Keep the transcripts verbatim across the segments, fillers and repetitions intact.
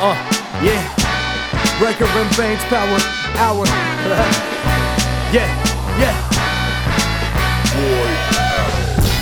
Oh, yeah. Breaker and Bane's Power Hour. Yeah, yeah.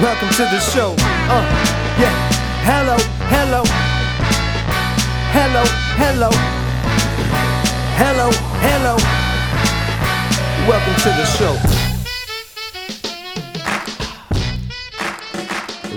Welcome to the show, uh, yeah, hello, hello, hello, hello, hello, hello, welcome to the show.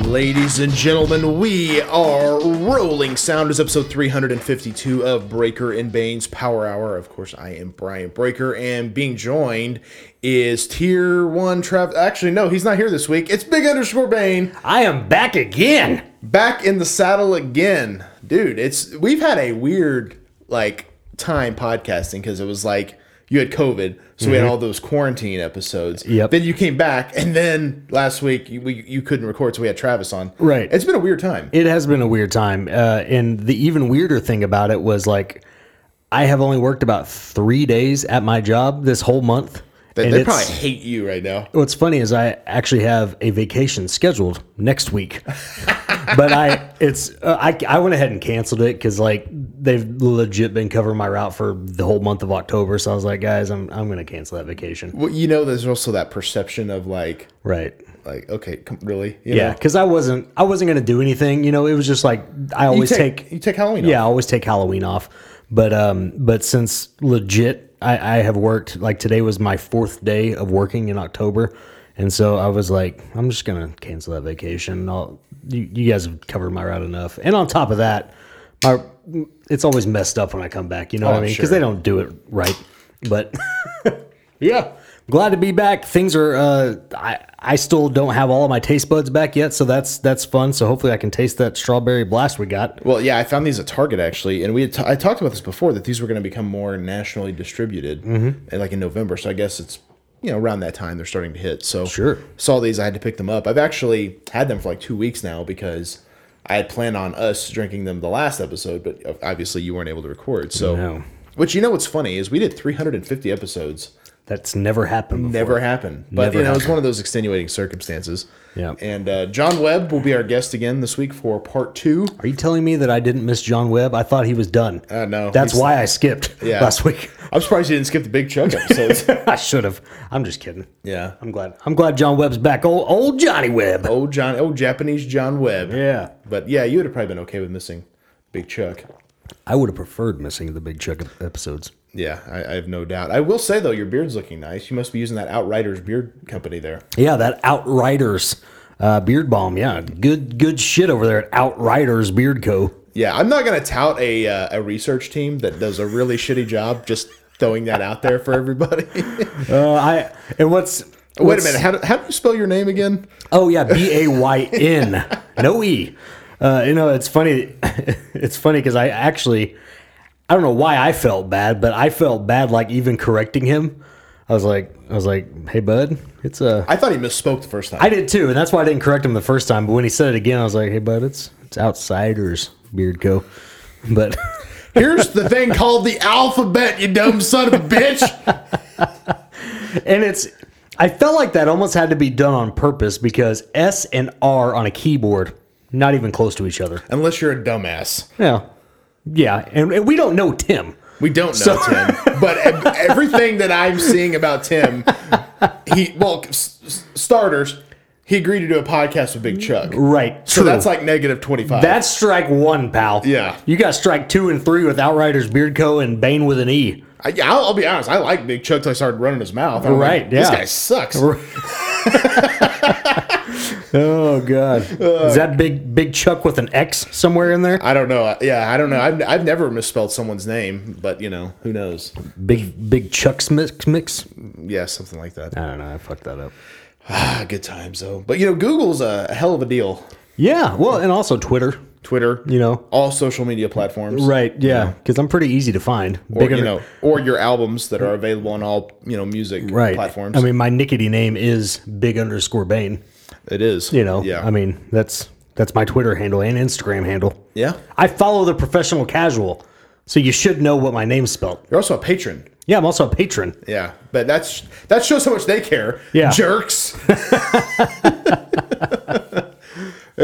Ladies and gentlemen, we are rolling. Sound is episode three fifty-two of Breaker and Bane's Power Hour. Of course, I am Brian Breaker, and being joined is tier one Trav. Actually, no, he's not here this week. It's Big Underscore Bane. I am back again. Back in the saddle again. Dude, it's we've had a weird like time podcasting because it was like you had COVID, so mm-hmm. we had all those quarantine episodes. Yep. Then you came back, and then last week you, we, you couldn't record, so we had Travis on. Right. It's been a weird time. It has been a weird time. Uh, and the even weirder thing about it was like I have only worked about three days at my job this whole month. They, they probably hate you right now. What's funny is I actually have a vacation scheduled next week, but I it's uh, I I went ahead and canceled it because like they've legit been covering my route for the whole month of October. So I was like, guys, I'm I'm gonna cancel that vacation. Well, you know, there's also that perception of like right. Like, okay, come, really? You yeah, because I wasn't I wasn't gonna do anything. You know, it was just like I always you take, take you take Halloween. Yeah, off. I always take Halloween off. But um, but since legit. I, I have worked, like today was my fourth day of working in October, and so I was like, I'm just going to cancel that vacation. I'll, you, you guys have covered my route enough. And on top of that, my, it's always messed up when I come back, you know oh, what I mean? Because sure. They don't do it right. But yeah, glad to be back. Things are, uh, I, I still don't have all of my taste buds back yet, so that's that's fun. So hopefully I can taste that strawberry blast we got. Well, yeah, I found these at Target, actually. And we had t- I talked about this before, that these were going to become more nationally distributed, mm-hmm. and like in November. So I guess it's, you know, around that time they're starting to hit. So sure. Saw these, I had to pick them up. I've actually had them for like two weeks now because I had planned on us drinking them the last episode, but obviously you weren't able to record. So, no. Which, you know what's funny is we did three hundred fifty episodes. That's never happened before. Never happened. But, never you know, happened. It's one of those extenuating circumstances. Yeah. And uh, John Webb will be our guest again this week for part two. Are you telling me that I didn't miss John Webb? I thought he was done. Uh, no. That's why I skipped yeah. last week. I'm surprised you didn't skip the Big Chuck episodes. I should have. I'm just kidding. Yeah. I'm glad. I'm glad John Webb's back. Old, old Johnny Webb. Old, John, old Japanese John Webb. Yeah. But, yeah, you would have probably been okay with missing Big Chuck. I would have preferred missing the Big Chuck episodes. Yeah, I, I have no doubt. I will say, though, your beard's looking nice. You must be using that Outriders beard company there. Yeah, that Outriders uh, beard balm. Yeah, good good shit over there at Outriders Beard Co. Yeah, I'm not going to tout a uh, a research team that does a really shitty job, just throwing that out there for everybody. uh, I and what's, what's... Wait a minute. How do, how do you spell your name again? Oh, yeah, B A Y N. No E. Uh, you know, it's funny. It's funny because I actually... I don't know why I felt bad, but I felt bad like even correcting him. I was like, I was like, hey bud, it's a. I thought he misspoke the first time. I did too, and that's why I didn't correct him the first time. But when he said it again, I was like, hey bud, it's it's Outsiders Beard Co. But here's the thing called the alphabet, you dumb son of a bitch. And it's, I felt like that almost had to be done on purpose because S and R on a keyboard, not even close to each other. Unless you're a dumbass. Yeah. Yeah, and, and we don't know Tim. We don't know so. Tim. But everything that I'm seeing about Tim he well s- starters. He agreed to do a podcast with Big Chuck. Right. So true. That's like negative twenty-five. That's strike one, pal. Yeah. You got strike two and three with Outriders, Beard Co., and Bane with an E. I, I'll, I'll be honest. I liked Big Chuck until I started running his mouth. I'm right, like, yeah. This guy sucks. Oh, God. Uh, Is that Big Big Chuck with an X somewhere in there? I don't know. Yeah, I don't know. I've, I've never misspelled someone's name, but, you know, who knows? Big Big Chuck's mix? mix? Yeah, something like that. I don't know. I fucked that up. Ah, good times, though. But, you know, Google's a hell of a deal. Yeah. Well, and also Twitter. Twitter. You know. All social media platforms. Right. Yeah. Because I'm pretty easy to find. Or, you know, or your albums that are available on all, you know, music right. platforms. I mean, my nickety name is Big underscore Bane. It is. You know. Yeah. I mean, that's that's my Twitter handle and Instagram handle. Yeah. I follow the professional casual, so you should know what my name's spelled. You're also a patron. Yeah, I'm also a patron. Yeah, but that's that shows how much they care. Yeah. Jerks. Yeah,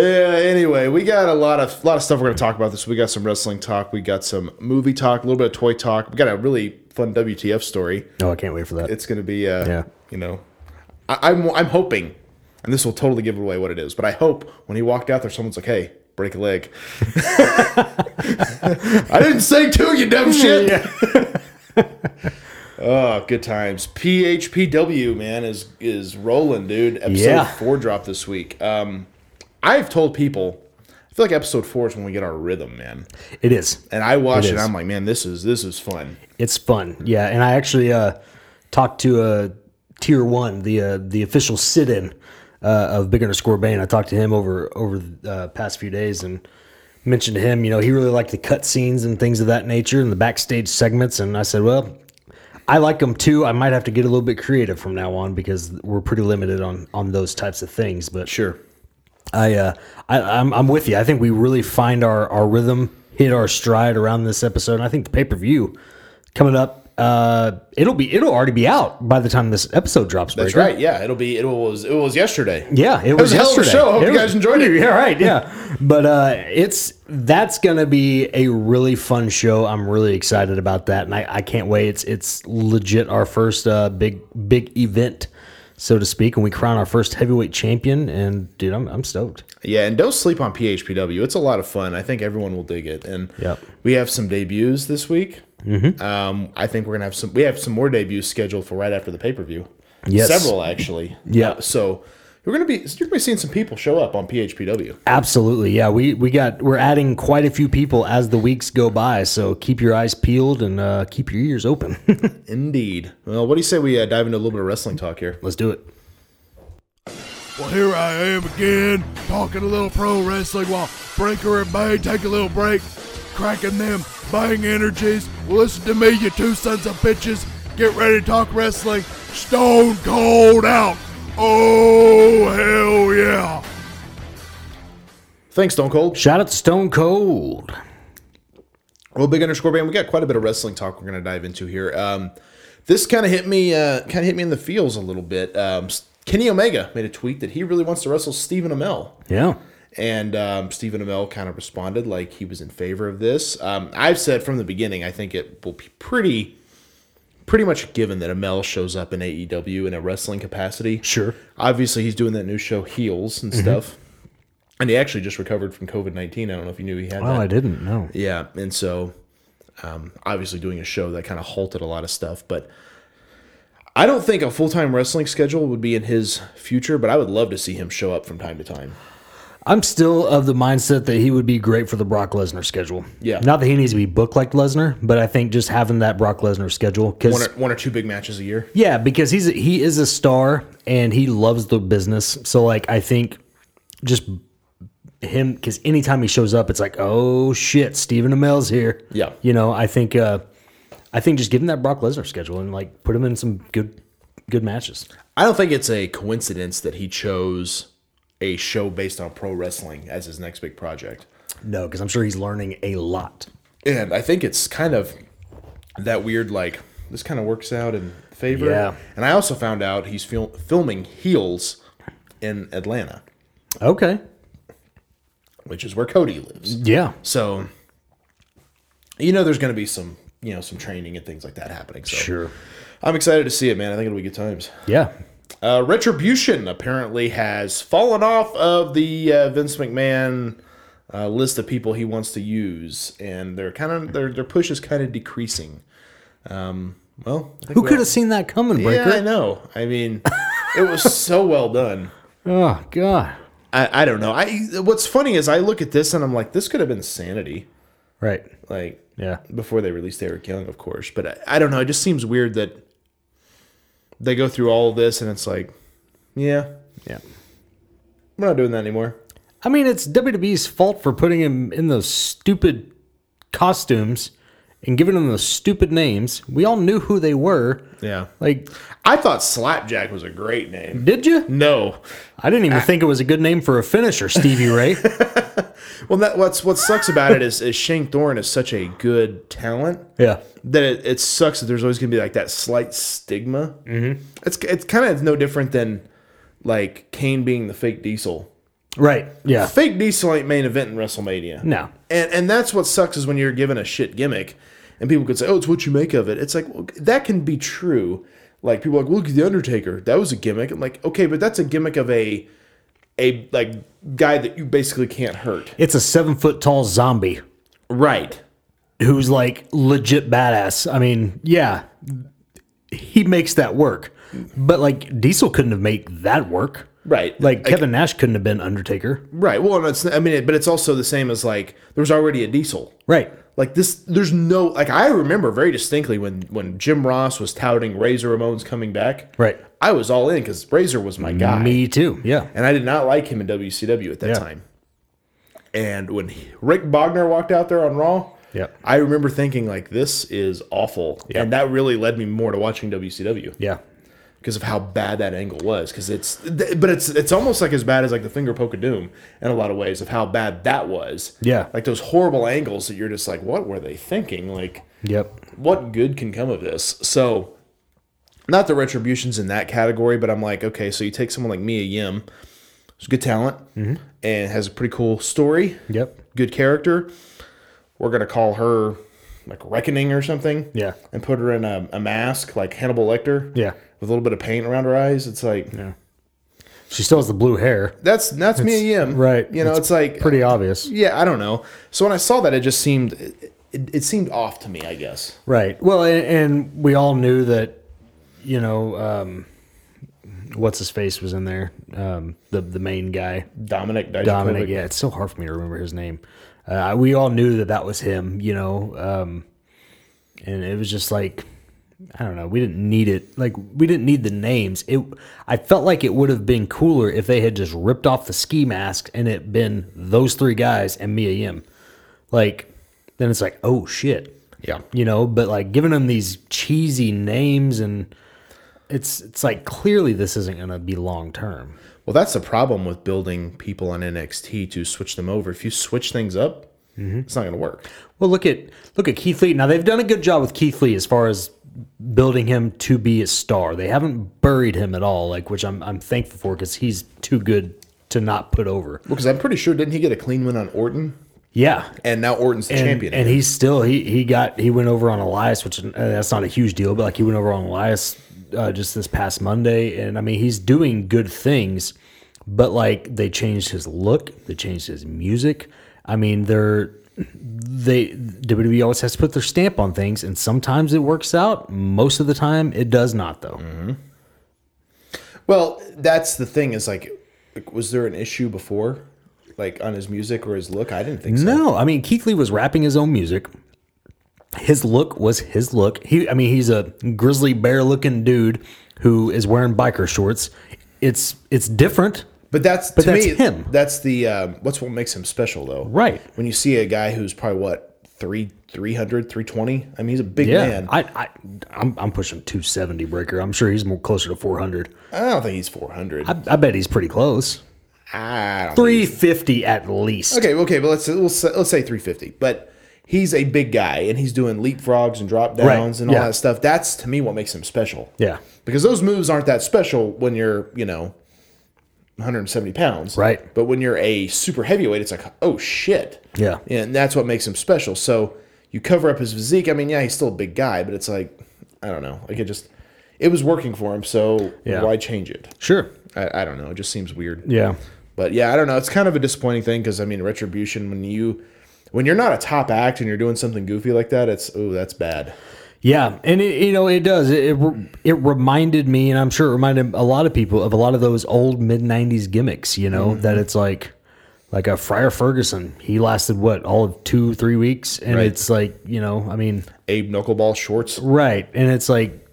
anyway, we got a lot of lot of stuff we're going to talk about this. We got some wrestling talk. We got some movie talk, a little bit of toy talk. We got a really fun W T F story. Oh, I can't wait for that. It's going to be, uh, yeah. you know, I, I'm, I'm hoping, and this will totally give away what it is, but I hope when he walked out there, someone's like, hey, break a leg. I didn't say two, you dumb shit. Yeah. Oh, good times. P H P W, man, is is rolling, dude. Episode yeah. four dropped this week. Um, I've told people, I feel like episode four is when we get our rhythm, man. It is. And I watch it, it and I'm like, man, this is this is fun. It's fun, yeah. And I actually uh, talked to uh, Tier One, the uh, the official sit-in uh, of Big Underscore Bane. I talked to him over over the uh, past few days and mentioned to him, you know, he really liked the cut scenes and things of that nature and the backstage segments. And I said, well, I like them too. I might have to get a little bit creative from now on because we're pretty limited on on those types of things. But sure, I uh, I I'm, I'm with you. I think we really find our our rhythm, hit our stride around this episode. And I think the pay per view coming up, uh, it'll be it'll already be out by the time this episode drops. That's break, right. right. Yeah, it'll be it was it was yesterday. Yeah, it was, was yesterday. A hell of a show. Hope it you was, guys enjoyed it. Yeah, right. Yeah, but uh, it's. That's going to be a really fun show. I'm really excited about that, and I, I can't wait. It's it's legit our first uh, big big event, so to speak, and we crown our first heavyweight champion, and, dude, I'm I'm stoked. Yeah, and don't sleep on P H P W. It's a lot of fun. I think everyone will dig it, and yep. we have some debuts this week. Mm-hmm. Um, I think we're going to have some – we have some more debuts scheduled for right after the pay-per-view. Yes. Several, actually. Yeah. Uh, so – We're gonna be you're gonna be seeing some people show up on P H P W. Absolutely, yeah. We we got we're adding quite a few people as the weeks go by. So keep your eyes peeled and uh, keep your ears open. Indeed. Well, what do you say we uh, dive into a little bit of wrestling talk here? Let's do it. Well, here I am again, talking a little pro wrestling while Breaker and Bane take a little break, cracking them Bang energies. Well, listen to me, you two sons of bitches. Get ready to talk wrestling. Stone Cold out. Oh, hell yeah. Thanks, Stone Cold. Shout out to Stone Cold. Well, Big Underscore Band, we got quite a bit of wrestling talk we're going to dive into here. Um, this kind of hit me uh, kind of hit me in the feels a little bit. Um, Kenny Omega made a tweet that he really wants to wrestle Stephen Amell. Yeah. And um, Stephen Amell kind of responded like he was in favor of this. Um, I've said from the beginning, I think it will be pretty... pretty much given that Amell shows up in A E W in a wrestling capacity. Sure. Obviously, he's doing that new show, Heels, and mm-hmm. stuff. And he actually just recovered from covid nineteen. I don't know if you knew he had well, that. Oh, I didn't, no. Yeah, and so um, obviously doing a show that kind of halted a lot of stuff. But I don't think a full-time wrestling schedule would be in his future, but I would love to see him show up from time to time. I'm still of the mindset that he would be great for the Brock Lesnar schedule. Yeah. Not that he needs to be booked like Lesnar, but I think just having that Brock Lesnar schedule. Cause, one, or, one or two big matches a year. Yeah, because he's a, he is a star, and he loves the business. So, like, I think just him, because anytime he shows up, it's like, oh, shit, Stephen Amell's here. Yeah. You know, I think uh, I think just give him that Brock Lesnar schedule and, like, put him in some good good matches. I don't think it's a coincidence that he chose... a show based on pro wrestling as his next big project. No, because I'm sure he's learning a lot. And I think it's kind of that weird, like, this kind of works out in favor. Yeah. And I also found out he's fil- filming Heels in Atlanta. Okay. Which is where Cody lives. Yeah. So, you know, there's going to be some, you know, some training and things like that happening. So. Sure. I'm excited to see it, man. I think it'll be good times. Yeah. Uh, Retribution apparently has fallen off of the uh, Vince McMahon uh, list of people he wants to use, and they're kind of their their push is kind of decreasing. Um, well, I think who could have seen that coming, Breaker? Yeah, I know. I mean, it was so well done. Oh God, I, I don't know. I what's funny is I look at this and I'm like, this could have been Sanity, right? Like, yeah, before they released Eric Young, of course. But I, I don't know. It just seems weird that they go through all of this, and it's like, yeah. Yeah. We're not doing that anymore. I mean, it's W W E's fault for putting him in those stupid costumes and giving them those stupid names. We all knew who they were. Yeah. Like, I thought Slapjack was a great name. Did you? No. I didn't even I, think it was a good name for a finisher, Stevie Ray. Well, that, what's what sucks about it is, is Shane Thorne is such a good talent. Yeah, that it, it sucks that there's always going to be like that slight stigma. Mm-hmm. It's it's kind of no different than like Kane being the fake Diesel, right? Yeah, fake Diesel ain't main event in WrestleMania. No, and and that's what sucks is when you're given a shit gimmick, and people could say, "Oh, it's what you make of it." It's like, well, that can be true. Like people are like, "Look at the Undertaker. That was a gimmick." I'm like, okay, but that's a gimmick of a. A like guy that you basically can't hurt. It's a seven foot tall zombie, right? Who's like legit badass. I mean, yeah, he makes that work. But like Diesel couldn't have made that work, right? Like, like Kevin Nash couldn't have been Undertaker, right? Well, and it's I mean, it, but it's also the same as like there's already a Diesel, right? Like this, there's no like I remember very distinctly when when Jim Ross was touting Razor Ramon's coming back, right? I was all in because Razor was my guy. Me too, yeah. And I did not like him in W C W at that yeah. time. And when he, Rick Bogner walked out there on Raw, yeah. I remember thinking, like, this is awful. Yeah. And that really led me more to watching W C W. Yeah. Because of how bad that angle was. Because it's, but it's it's almost like as bad as, like, the finger poke of doom in a lot of ways of how bad that was. Yeah. Like, those horrible angles that you're just like, what were they thinking? Like, yep. What good can come of this? So... Not the Retribution's in that category, but I'm like, okay, so you take someone like Mia Yim, who's good talent, mm-hmm. and has a pretty cool story, yep, good character. We're going to call her, like, Reckoning or something. Yeah. And put her in a, a mask, like Hannibal Lecter. Yeah. With a little bit of paint around her eyes. It's like... Yeah. She still has the blue hair. That's that's it's, Mia Yim. Right. You know, it's, it's like... Pretty obvious. Yeah, I don't know. So when I saw that, it just seemed... It, it, it seemed off to me, I guess. Right. Well, and, and we all knew that... You know, um, what's his face was in there? Um, the the main guy, Dominic. Dijakovic. Dominic. Yeah, it's so hard for me to remember his name. Uh, we all knew that that was him. You know, um, and it was just like, I don't know. We didn't need it. Like we didn't need the names. It. I felt like it would have been cooler if they had just ripped off the ski mask and it been those three guys and Mia Yim. Like then it's like, oh shit. Yeah. You know, but like giving them these cheesy names and. It's it's like clearly this isn't going to be long term. Well, that's the problem with building people on N X T to switch them over. If you switch things up, mm-hmm. it's not going to work. Well, look at look at Keith Lee. Now they've done a good job with Keith Lee as far as building him to be a star. They haven't buried him at all, like which I'm I'm thankful for because he's too good to not put over. Because well, I'm pretty sure didn't he get a clean win on Orton? Yeah, and now Orton's the and, champion, and he's still he he got he went over on Elias, which uh, that's not a huge deal, but like he went over on Elias. Uh, just this past Monday, and I mean he's doing good things, but like they changed his look, they changed his music. I mean, they're they W W E always has to put their stamp on things, and sometimes it works out. Most of the time, it does not, though. Mm-hmm. Well, that's the thing is like, was there an issue before, like on his music or his look? I didn't think so. No, I mean Keith Lee was rapping his own music. His look was his look. He, I mean, he's a grizzly bear looking dude who is wearing biker shorts. It's it's different, but that's but to that's me him. That's the um, what's what makes him special though, right? When you see a guy who's probably what three three hundred three twenty. I mean, he's a big yeah, man. I I I'm, I'm pushing two seventy Breaker. I'm sure he's more closer to four hundred. I don't think he's four hundred. I, I bet he's pretty close. I don't three fifty at least. Okay, okay, but let's let's let's say three fifty, but. He's a big guy, and he's doing leapfrogs and drop downs right. and all yeah. that stuff. That's, to me, what makes him special. Yeah. Because those moves aren't that special when you're, you know, one hundred seventy pounds. Right. But when you're a super heavyweight, it's like, oh, shit. Yeah. And that's what makes him special. So you cover up his physique. I mean, yeah, he's still a big guy, but it's like, I don't know. Like, it just, it was working for him, so yeah. why change it? Sure. I, I don't know. It just seems weird. Yeah. But yeah, I don't know. It's kind of a disappointing thing because, I mean, Retribution, when, you, when you're not a top act and you're doing something goofy like that, it's, oh, that's bad. Yeah, and it, you know, it does. It it, it reminded me, and I'm sure it reminded a lot of people of a lot of those old mid nineties gimmicks, you know, mm-hmm. that it's like, like a Friar Ferguson. He lasted, what, all of two, three weeks? And right. it's like, you know, I mean... Abe Knuckleball Shorts. Right, and it's like,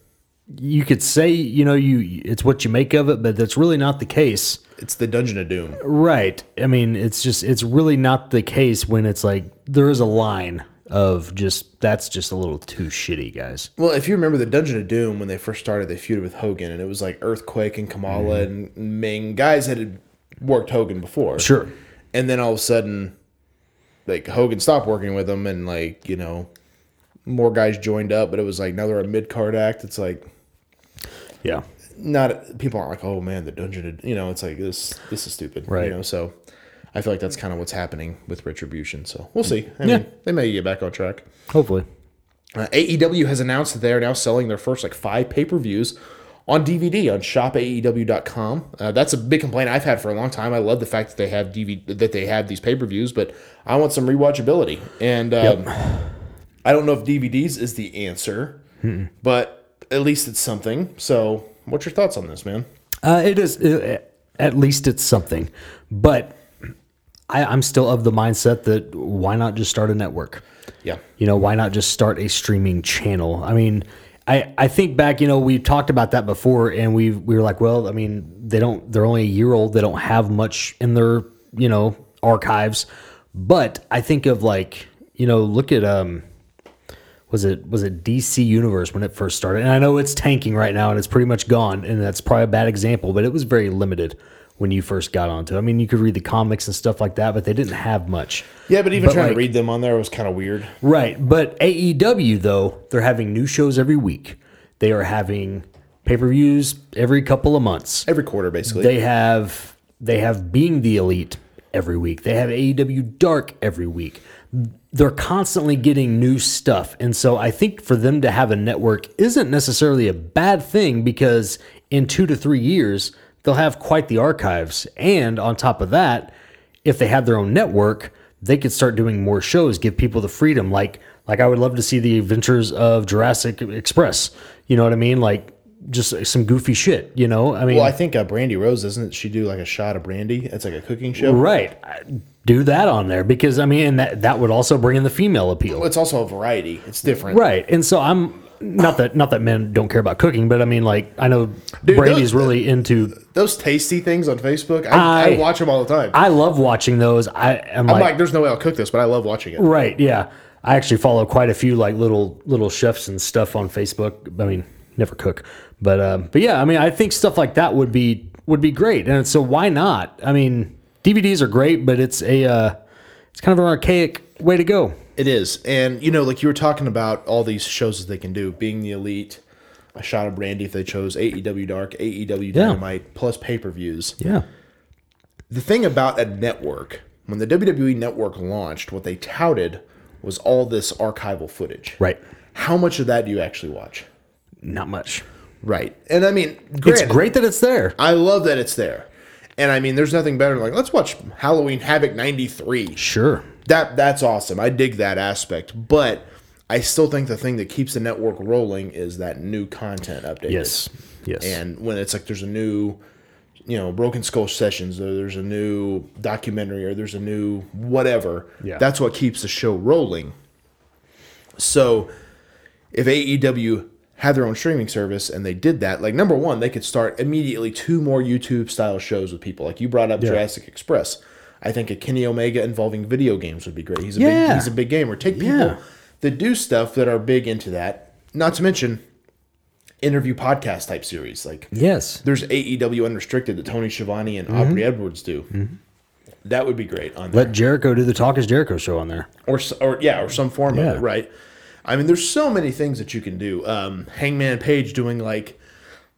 you could say, you know, you it's what you make of it, but that's really not the case. It's the Dungeon of Doom. Right. I mean, it's just, it's really not the case when it's like, there is a line of just, that's just a little too shitty, guys. Well, if you remember the Dungeon of Doom, when they first started, they feuded with Hogan, and it was like Earthquake and Kamala mm. and Ming, guys that had worked Hogan before. Sure. And then all of a sudden, like, Hogan stopped working with them, and, like, you know, more guys joined up, but it was like, now they're a mid-card act. It's like... Yeah. Not people aren't like, oh man, the Dungeon, you know, it's like this this is stupid. Right. You know, so I feel like that's kind of what's happening with Retribution. So we'll see. I yeah. mean, they may get back on track. Hopefully. Uh, A E W has announced that they are now selling their first like five pay-per-views on D V D on shop A E W dot com. Uh, that's a big complaint I've had for a long time. I love the fact that they have D V D, that they have these pay-per-views, but I want some rewatchability. And um, yep. I don't know if D V Ds is the answer, Mm-mm. but at least it's something. So what's your thoughts on this, man? Uh, it is, it, at least it's something. But I, I'm still of the mindset that why not just start a network? Yeah. You know, why not just start a streaming channel? I mean, I, I think back, you know, we talked about that before, and we we were like, well, I mean, they don't, they're only a year old. They don't have much in their, you know, archives. But I think of like, you know, look at, um, Was it was it D C Universe when it first started? And I know it's tanking right now, and it's pretty much gone, and that's probably a bad example, but it was very limited when you first got onto it. I mean, you could read the comics and stuff like that, but they didn't have much. Yeah, but even but trying like, to read them on there was kind of weird. Right, but A E W, though, they're having new shows every week. They are having pay-per-views every couple of months. Every quarter, basically. They have They have Being the Elite every week. They have A E W Dark every week. They're constantly getting new stuff. And so I think for them to have a network isn't necessarily a bad thing, because in two to three years, they'll have quite the archives. And on top of that, if they had their own network, they could start doing more shows, give people the freedom. Like, like I would love to see the adventures of Jurassic Express. You know what I mean? Like, just some goofy shit, you know? I mean, well, I think uh, Brandy Rose, doesn't she do like a shot of brandy? It's like a cooking show. Right. I, do that on there, because, I mean, that, that would also bring in the female appeal. Well, it's also a variety. It's different. Right. And so I'm, not that not that men don't care about cooking, but I mean, like, I know Dude, Brady's those, really into... Those tasty things on Facebook, I, I, I watch them all the time. I love watching those. I, I'm, I'm like, like, there's no way I'll cook this, but I love watching it. Right, yeah. I actually follow quite a few, like, little little chefs and stuff on Facebook. I mean, never cook. But, um, but yeah, I mean, I think stuff like that would be would be great. And so why not? I mean... D V Ds are great, but it's a uh, it's kind of an archaic way to go. It is. And, you know, like you were talking about all these shows that they can do, Being the Elite, a shot of brandy if they chose, A E W Dark, A E W Dynamite, yeah. plus pay-per-views. Yeah. The thing about a network, when the W W E Network launched, what they touted was all this archival footage. Right. How much of that do you actually watch? Not much. Right. And, I mean, great. It's great that it's there. I love that it's there. And, I mean, there's nothing better than, like, let's watch Halloween Havoc ninety-three. Sure. that That's awesome. I dig that aspect. But I still think the thing that keeps the network rolling is that new content update. Yes, yes. And when it's like there's a new, you know, Broken Skull Sessions, or there's a new documentary, or there's a new whatever, yeah. that's what keeps the show rolling. So if A E W... had their own streaming service, and they did that, like, number one, they could start immediately two more YouTube-style shows with people. Like, you brought up yeah. Jurassic Express. I think a Kenny Omega involving video games would be great. He's a, yeah. big, he's a big gamer. Take people yeah. that do stuff that are big into that, not to mention interview podcast-type series. Like, yes. there's A E W Unrestricted that Tony Schiavone and mm-hmm. Aubrey Edwards do. Mm-hmm. That would be great on there. Let Jericho do the Talk is Jericho show on there. Or, or yeah, or some form yeah. of it, right? I mean, there's so many things that you can do. Um, Hangman Page doing, like,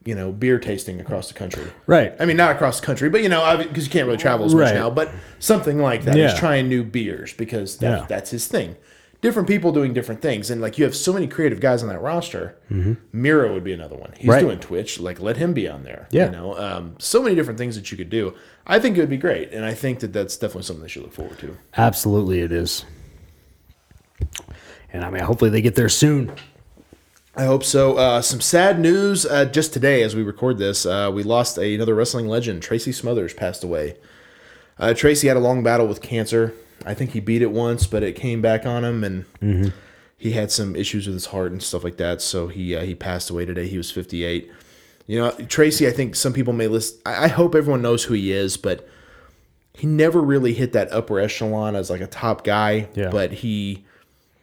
you know, beer tasting across the country. Right. I mean, not across the country, but, you know, because you can't really travel as much right. now. But something like that. Yeah. He's trying new beers because that, yeah. that's his thing. different people doing different things. And like, you have so many creative guys on that roster. Mm-hmm. Miro would be another one. He's right. doing Twitch. Like, let him be on there. Yeah. You know, um, so many different things that you could do. I think it would be great. And I think that that's definitely something they should look forward to. Absolutely it is. And I mean, hopefully they get there soon. I hope so. Uh, some sad news uh, just today as we record this. Uh, we lost a, another wrestling legend. Tracy Smothers passed away. Uh, Tracy had a long battle with cancer. I think he beat it once, but it came back on him, and mm-hmm. he had some issues with his heart and stuff like that. So he uh, he passed away today. He was fifty-eight. You know, Tracy, I think some people may list. I, I hope everyone knows who he is, but he never really hit that upper echelon as like a top guy. Yeah. But he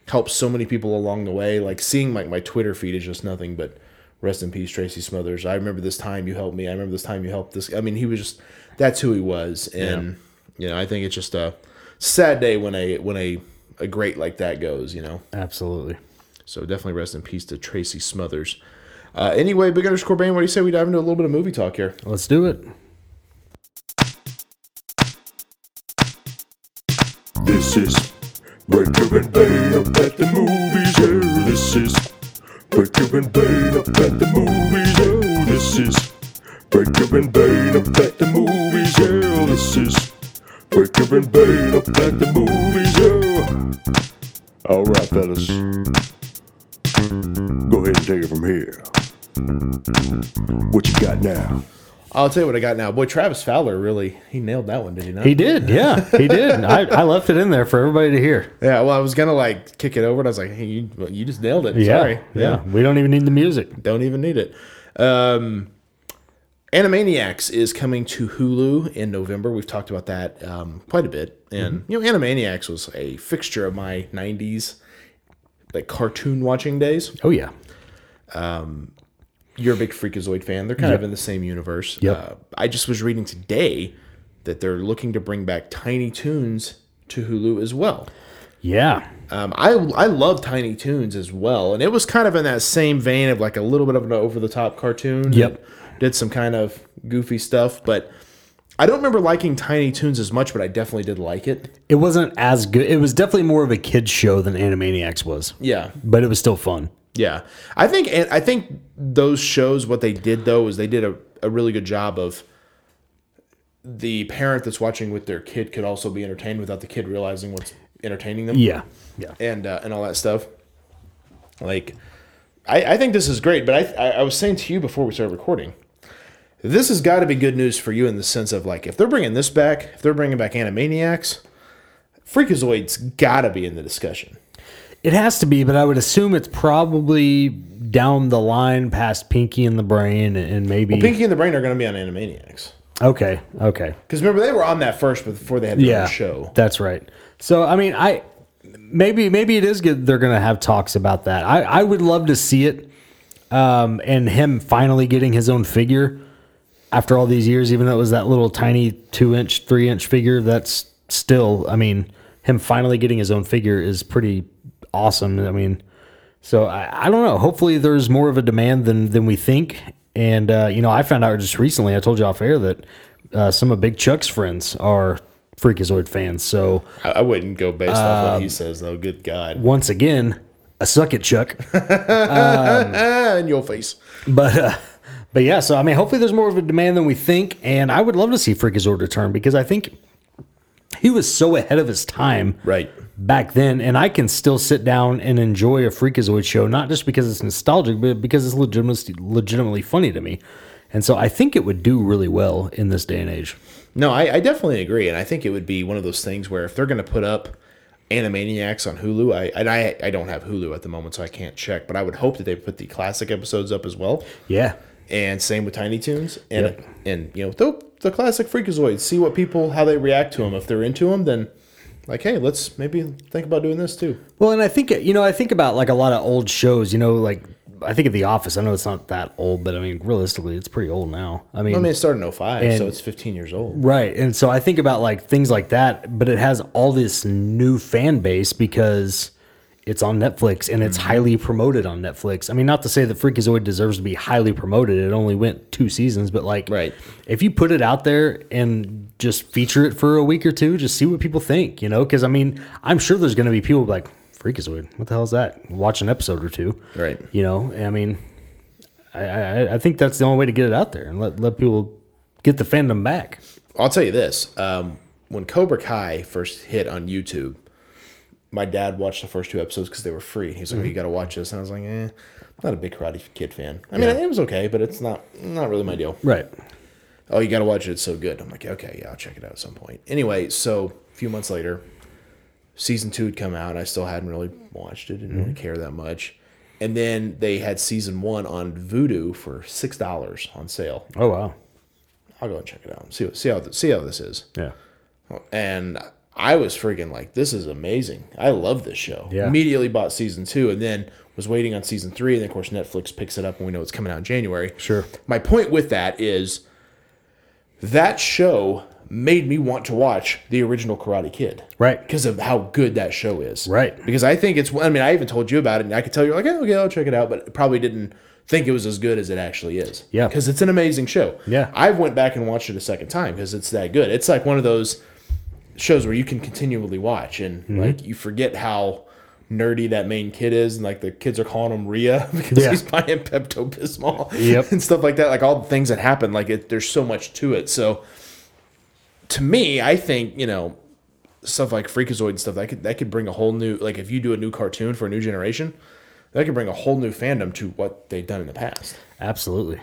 helped so many people along the way. Like, seeing my, my Twitter feed is just nothing but rest in peace, Tracy Smothers. I remember this time you helped me. I remember this time you helped this. I mean, he was just, that's who he was. And, yeah. you know, I think it's just a sad day when a when a, a great like that goes, you know? Absolutely. So definitely rest in peace to Tracy Smothers. Uh, anyway, Big Underscore Bane, what do you say we dive into a little bit of movie talk here? Let's do it. This is Breaker and Bane up at the movies. Yeah, this is Breaker and Bane up at the movies. Yeah, this is Breaker and Bane up at the movies. Yeah, this is Breaker and Bane up at the movies. Yeah. All right, fellas, go ahead and take it from here. What you got now? I'll tell you what I got now. Boy, Travis Fowler really, he nailed that one, did he not? He did, yeah. He did. I, I left it in there for everybody to hear. Yeah, well, I was going to, like, kick it over, and I was like, hey, you, you just nailed it. Yeah, sorry. Yeah. yeah, we don't even need the music. Don't even need it. Um, Animaniacs is coming to Hulu in November. We've talked about that um, quite a bit. And, mm-hmm. you know, Animaniacs was a fixture of my nineties, like, cartoon watching days. Oh, yeah. Um. You're a big Freakazoid fan. They're kind yep. of in the same universe. Yep. Uh, I just was reading today that they're looking to bring back Tiny Toons to Hulu as well. Yeah. Um, I I love Tiny Toons as well. And it was kind of in that same vein of like a little bit of an over-the-top cartoon. Yep. Did some kind of goofy stuff. But I don't remember liking Tiny Toons as much, but I definitely did like it. It wasn't as good. It was definitely more of a kid's show than Animaniacs was. Yeah. But it was still fun. Yeah, I think I think those shows, what they did, though, is they did a, a really good job of the parent that's watching with their kid could also be entertained without the kid realizing what's entertaining them. Yeah, yeah. And uh, and all that stuff. Like, I, I think this is great, but I, I was saying to you before we started recording, this has got to be good news for you in the sense of, like, if they're bringing this back, if they're bringing back Animaniacs, Freakazoid's got to be in the discussion. It has to be, but I would assume it's probably down the line past Pinky and the Brain and maybe... Well, Pinky and the Brain are going to be on Animaniacs. Okay, okay. Because remember, they were on that first before they had their yeah, own show. That's right. So, I mean, I maybe maybe it is good they're going to have talks about that. I, I would love to see it um, and him finally getting his own figure after all these years, even though it was that little tiny two-inch, three-inch figure. That's still, I mean, him finally getting his own figure is pretty... awesome. I mean, so I, I don't know. Hopefully there's more of a demand than, than we think. And, uh, you know, I found out just recently, I told you off air that uh, some of Big Chuck's friends are Freakazoid fans. So I, I wouldn't go based uh, off what he says, though. Good God. Once again, a suck it, Chuck. um, In your face. But, uh, but yeah, so I mean, hopefully there's more of a demand than we think. And I would love to see Freakazoid return because I think he was so ahead of his time. Right. Back then, and I can still sit down and enjoy a Freakazoid show, not just because it's nostalgic, but because it's legitimately, legitimately funny to me. And so I think it would do really well in this day and age. No, I, I definitely agree, and I think it would be one of those things where if they're going to put up Animaniacs on Hulu, I and I, I don't have Hulu at the moment, so I can't check, but I would hope that they put the classic episodes up as well. Yeah. And same with Tiny Toons. And, yep. and you know, the, the classic Freakazoids, see what people, how they react to them. If they're into them, then... Like, hey, let's maybe think about doing this, too. Well, and I think, you know, I think about, like, a lot of old shows, you know, like, I think of The Office. I know it's not that old, but, I mean, realistically, it's pretty old now. I mean, I mean it started in oh five, and, so it's fifteen years old. Right, and so I think about, like, things like that, but it has all this new fan base because it's on Netflix, and it's mm-hmm. highly promoted on Netflix. I mean, not to say that Freakazoid deserves to be highly promoted. It only went two seasons, but, like, right. if you put it out there and... just feature it for a week or two, just see what people think, you know, because I mean, I'm sure there's going to be people like, Freakazoid. What the hell is that? Watch an episode or two. Right. You know, I mean, I, I, I think that's the only way to get it out there and let, let people get the fandom back. I'll tell you this. Um, when Cobra Kai first hit on YouTube, my dad watched the first two episodes because they were free. He's like, mm-hmm. oh, you got to watch this. And I was like, eh, I'm not a big Karate Kid fan. I mean, yeah. it was okay, but it's not not really my deal. Right. Oh, you got to watch it. It's so good. I'm like, okay, yeah, I'll check it out at some point. Anyway, so a few months later, season two had come out. I still hadn't really watched it. Didn't mm-hmm. really care that much. And then they had season one on Vudu for six dollars on sale. Oh, wow. I'll go and check it out and see, see, how, see how this is. Yeah. And I was freaking like, this is amazing. I love this show. Yeah. Immediately bought season two and then was waiting on season three. And then, of course, Netflix picks it up and we know it's coming out in January. Sure. My point with that is that show made me want to watch the original Karate Kid. Right. Because of how good that show is. Right. Because I think it's, I mean, I even told you about it and I could tell you, like, oh, okay, I'll check it out, but it probably didn't think it was as good as it actually is. Yeah. Because it's an amazing show. Yeah. I went back and watched it a second time because it's that good. It's like one of those shows where you can continually watch and mm-hmm. like you forget how nerdy that main kid is, and like the kids are calling him Rhea because yeah. he's buying Pepto-Bismol yep. and stuff like that. Like all the things that happen, like it, there's so much to it. So to me, I think, you know, stuff like Freakazoid and stuff that could, that could bring a whole new, like if you do a new cartoon for a new generation, that could bring a whole new fandom to what they've done in the past. Absolutely.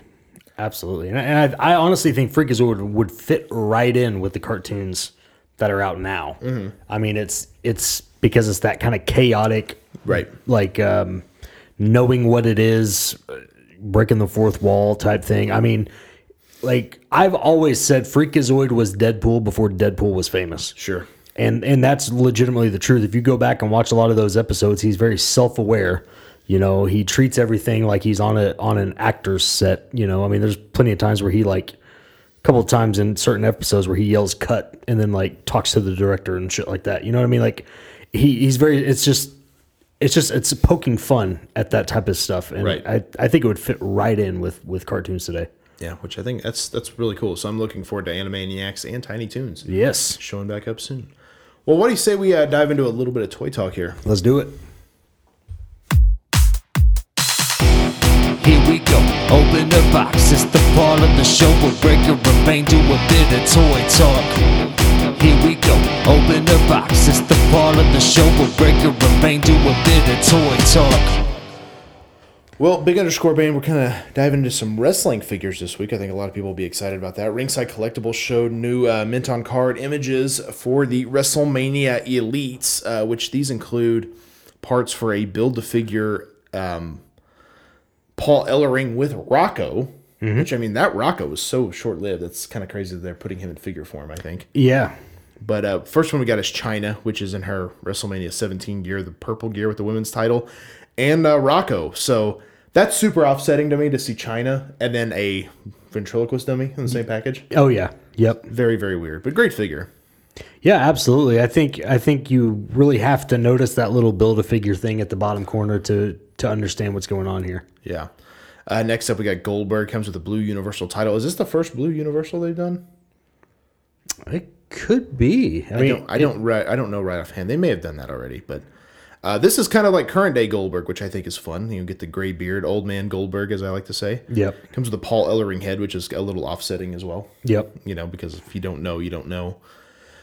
Absolutely. And I, and I, I honestly think Freakazoid would fit right in with the cartoons that are out now. Mm-hmm. I mean, it's, it's because it's that kind of chaotic, right? Like, um, knowing what it is, breaking the fourth wall type thing. I mean, like I've always said Freakazoid was Deadpool before Deadpool was famous. Sure. And, and that's legitimately the truth. If you go back and watch a lot of those episodes, he's very self-aware. You know, he treats everything like he's on a on an actor's set. You know, I mean, there's plenty of times where he, like, a couple of times in certain episodes where he yells cut and then, like, talks to the director and shit like that. You know what I mean? Like, he, he's very, it's just, it's just, it's poking fun at that type of stuff. And right. I, I think it would fit right in with, with cartoons today. Yeah, which I think that's that's really cool. So I'm looking forward to Animaniacs and Tiny Toons. Yes. Showing back up soon. Well, what do you say we uh, dive into a little bit of toy talk here? Let's do it. Here we go, open the box, it's the part of the show where Breaker and Bane do a bit of toy talk. Here we go, open the box, it's the part of the show where Breaker and Bane do a bit of toy talk. Well, Big Underscore Bane, we're kind of diving into some wrestling figures this week. I think a lot of people will be excited about that. Ringside Collectibles showed new uh, mint-on-card images for the WrestleMania Elites, uh, which these include parts for a build-a-figure um Paul Ellering with Rocco, mm-hmm. which, I mean, that Rocco was so short-lived. That's kind of crazy that they're putting him in figure form, I think. Yeah. But uh, first one we got is Chyna, which is in her WrestleMania seventeen gear, the purple gear with the women's title, and uh, Rocco. So that's super offsetting to me to see Chyna and then a ventriloquist dummy in the same package. Oh, yeah. Yep. Very, very weird, but great figure. Yeah, absolutely. I think I think you really have to notice that little build-a-figure thing at the bottom corner to to understand what's going on here. Yeah. Uh, next up, we got Goldberg. Comes with a blue Universal title. Is this the first blue Universal they've done? It could be. I, I mean, don't, I don't. Right, I don't know right offhand. They may have done that already, but uh, this is kind of like current day Goldberg, which I think is fun. You get the gray beard, old man Goldberg, as I like to say. Yep. Comes with a Paul Ellering head, which is a little offsetting as well. Yep. You know, because if you don't know, you don't know.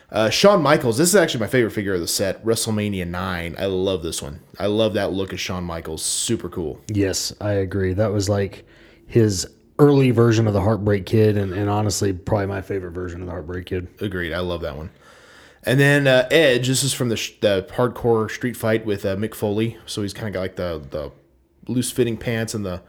Uh, Shawn Michaels, this is actually my favorite figure of the set, WrestleMania nine. I love this one. I love that look of Shawn Michaels. Super cool. Yes, I agree. That was like his early version of the Heartbreak Kid, and, and honestly, probably my favorite version of the Heartbreak Kid. Agreed. I love that one. And then uh, Edge, this is from the, sh- the hardcore street fight with uh, Mick Foley. So he's kind of got like the, the loose-fitting pants and the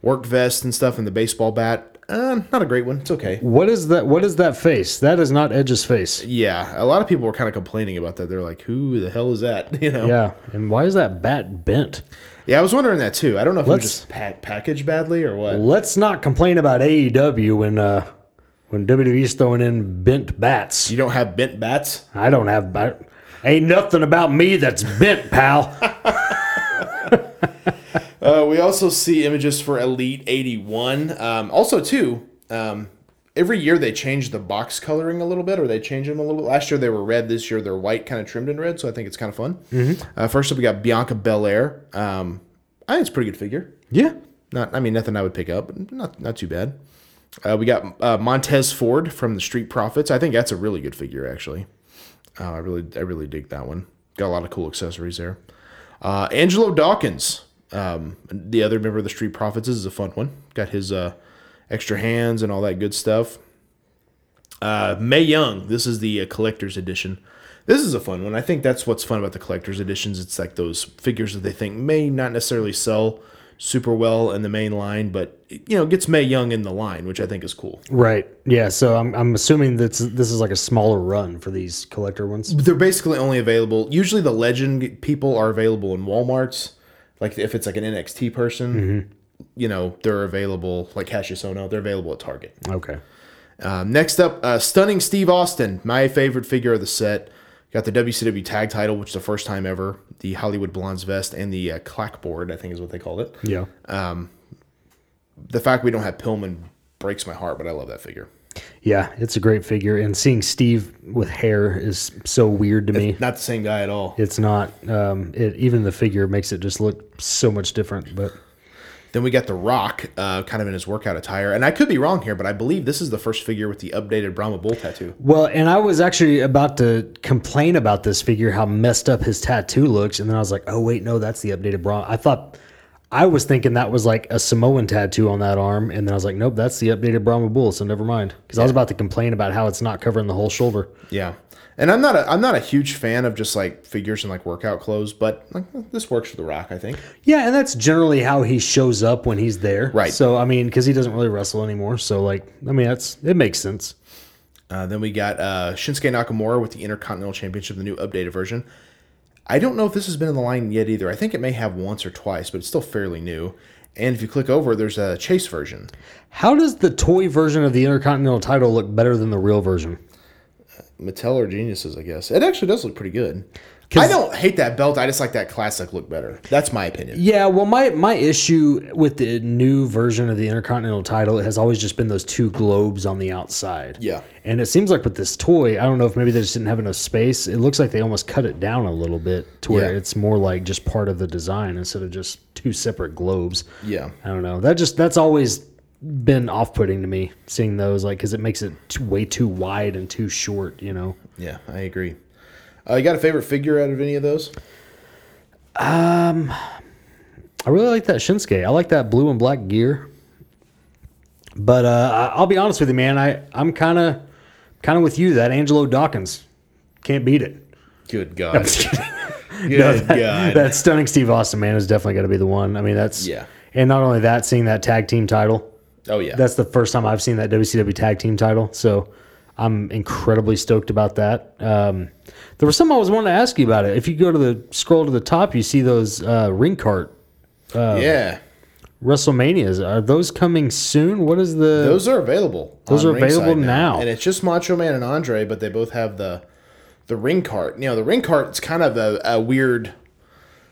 work vest and stuff and the baseball bat. Uh, not a great one. It's okay. What is that? What is that face? That is not Edge's face. Yeah, a lot of people were kind of complaining about that. They're like, "Who the hell is that?" You know. Yeah, and why is that bat bent? Yeah, I was wondering that too. I don't know if let's, it was just pa- packaged badly or what. Let's not complain about A E W when uh, when W W E's throwing in bent bats. You don't have bent bats? I don't have bat. Ain't nothing about me that's bent, pal. Uh, we also see images for Elite eighty-one. Um, also, too, um, every year they change the box coloring a little bit, or they change them a little bit. Last year they were red. This year they're white, kind of trimmed in red. So I think it's kind of fun. Mm-hmm. Uh, first up, we got Bianca Belair. Um, I think it's a pretty good figure. Yeah. Not, I mean, nothing I would pick up, but not, not too bad. Uh, we got uh, Montez Ford from the Street Profits. I think that's a really good figure, actually. Uh, I really, I really dig that one. Got a lot of cool accessories there. Uh, Angelo Dawkins, um, the other member of the Street Profits, is a fun one. Got his uh, extra hands and all that good stuff. Uh, Mae Young. This is the uh, collector's edition. This is a fun one. I think that's what's fun about the collector's editions. It's like those figures that they think may not necessarily sell super well in the main line, but you know, gets Mae Young in the line, which I think is cool. Right. Yeah. So I'm I'm assuming that this is like a smaller run for these collector ones. They're basically only available. Usually the legend people are available in Walmarts. Like if it's like an N X T person, mm-hmm. you know, they're available like Cassius Ohno. They're available at Target. Okay. Uh, next up, uh, Stunning Steve Austin, my favorite figure of the set. Got the W C W tag title, which is the first time ever. The Hollywood Blondes vest and the uh, clackboard, I think is what they called it. Yeah. Um, the fact we don't have Pillman breaks my heart, but I love that figure. Yeah, it's a great figure. And seeing Steve with hair is so weird to me. It's not the same guy at all. It's not. Um, it, even the figure makes it just look so much different. But then we got The Rock, uh, kind of in his workout attire. And I could be wrong here, but I believe this is the first figure with the updated Brahma Bull tattoo. Well, and I was actually about to complain about this figure, how messed up his tattoo looks. And then I was like, oh, wait, no, that's the updated Brahma. I thought, I was thinking that was like a Samoan tattoo on that arm. And then I was like, nope, that's the updated Brahma Bull, so never mind. Because yeah. I was about to complain about how it's not covering the whole shoulder. Yeah. And I'm not a, I'm not a huge fan of just like figures and like workout clothes, but like, this works for The Rock, I think. Yeah, and that's generally how he shows up when he's there. Right. So, I mean, because he doesn't really wrestle anymore. So, like, I mean, that's it makes sense. Uh, then we got uh, Shinsuke Nakamura with the Intercontinental Championship, the new updated version. I don't know if this has been in the line yet either. I think it may have once or twice, but it's still fairly new. And if you click over, there's a Chase version. How does the toy version of the Intercontinental title look better than the real version? Mattel or Geniuses, I guess. It actually does look pretty good. I don't hate that belt. I just like that classic look better. That's my opinion. Yeah, well, my, my issue with the new version of the Intercontinental title, it has always just been those two globes on the outside. Yeah. And it seems like with this toy, I don't know if maybe they just didn't have enough space. It looks like they almost cut it down a little bit to where yeah. it's more like just part of the design instead of just two separate globes. Yeah. I don't know. That just That's always been off-putting to me, seeing those, like, because it makes it too, way too wide and too short, you know. Yeah, I agree. Uh, you got a favorite figure out of any of those? Um, I really like that Shinsuke. I like that blue and black gear. But uh, I'll be honest with you, man. I I'm kind of kind of with you. That Angelo Dawkins, can't beat it. Good God. Good no, that, God. That Stunning Steve Austin, man, is definitely going to be the one. I mean, that's yeah. And not only that, seeing that tag team title. Oh, yeah. That's the first time I've seen that W C W tag team title, so I'm incredibly stoked about that. Um, there was something I was wanting to ask you about it. If you go to the scroll to the top, you see those uh, ring cart. Uh, yeah. WrestleManias. Are those coming soon? What is the... Those are available. Those are available now. now. And it's just Macho Man and Andre, but they both have the the ring cart. You know, the ring cart is kind of a, a weird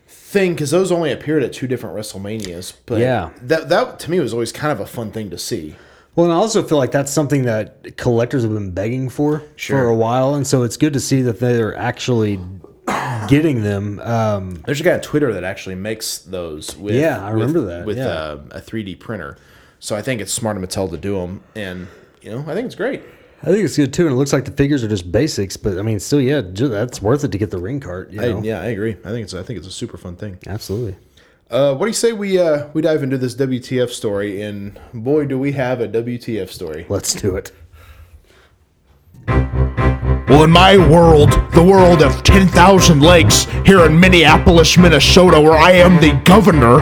thing because those only appeared at two different WrestleManias, but yeah, that that to me was always kind of a fun thing to see. Well, and I also feel like that's something that collectors have been begging for sure. for a while, and so it's good to see that they're actually getting them. Um, There's a guy on Twitter that actually makes those. With, yeah, I remember with, that with yeah. uh, a three D printer. So I think it's smart of Mattel to do them, and you know I think it's great. I think it's good too, and it looks like the figures are just basics, but I mean, still, yeah, that's worth it to get the ring cart. You know? I, yeah, I agree. I think it's I think it's a super fun thing. Absolutely. Uh, what do you say we uh, we dive into this W T F story? And boy, do we have a W T F story! Let's do it. Well, in my world, the world of ten thousand lakes here in Minneapolis, Minnesota, where I am the governor,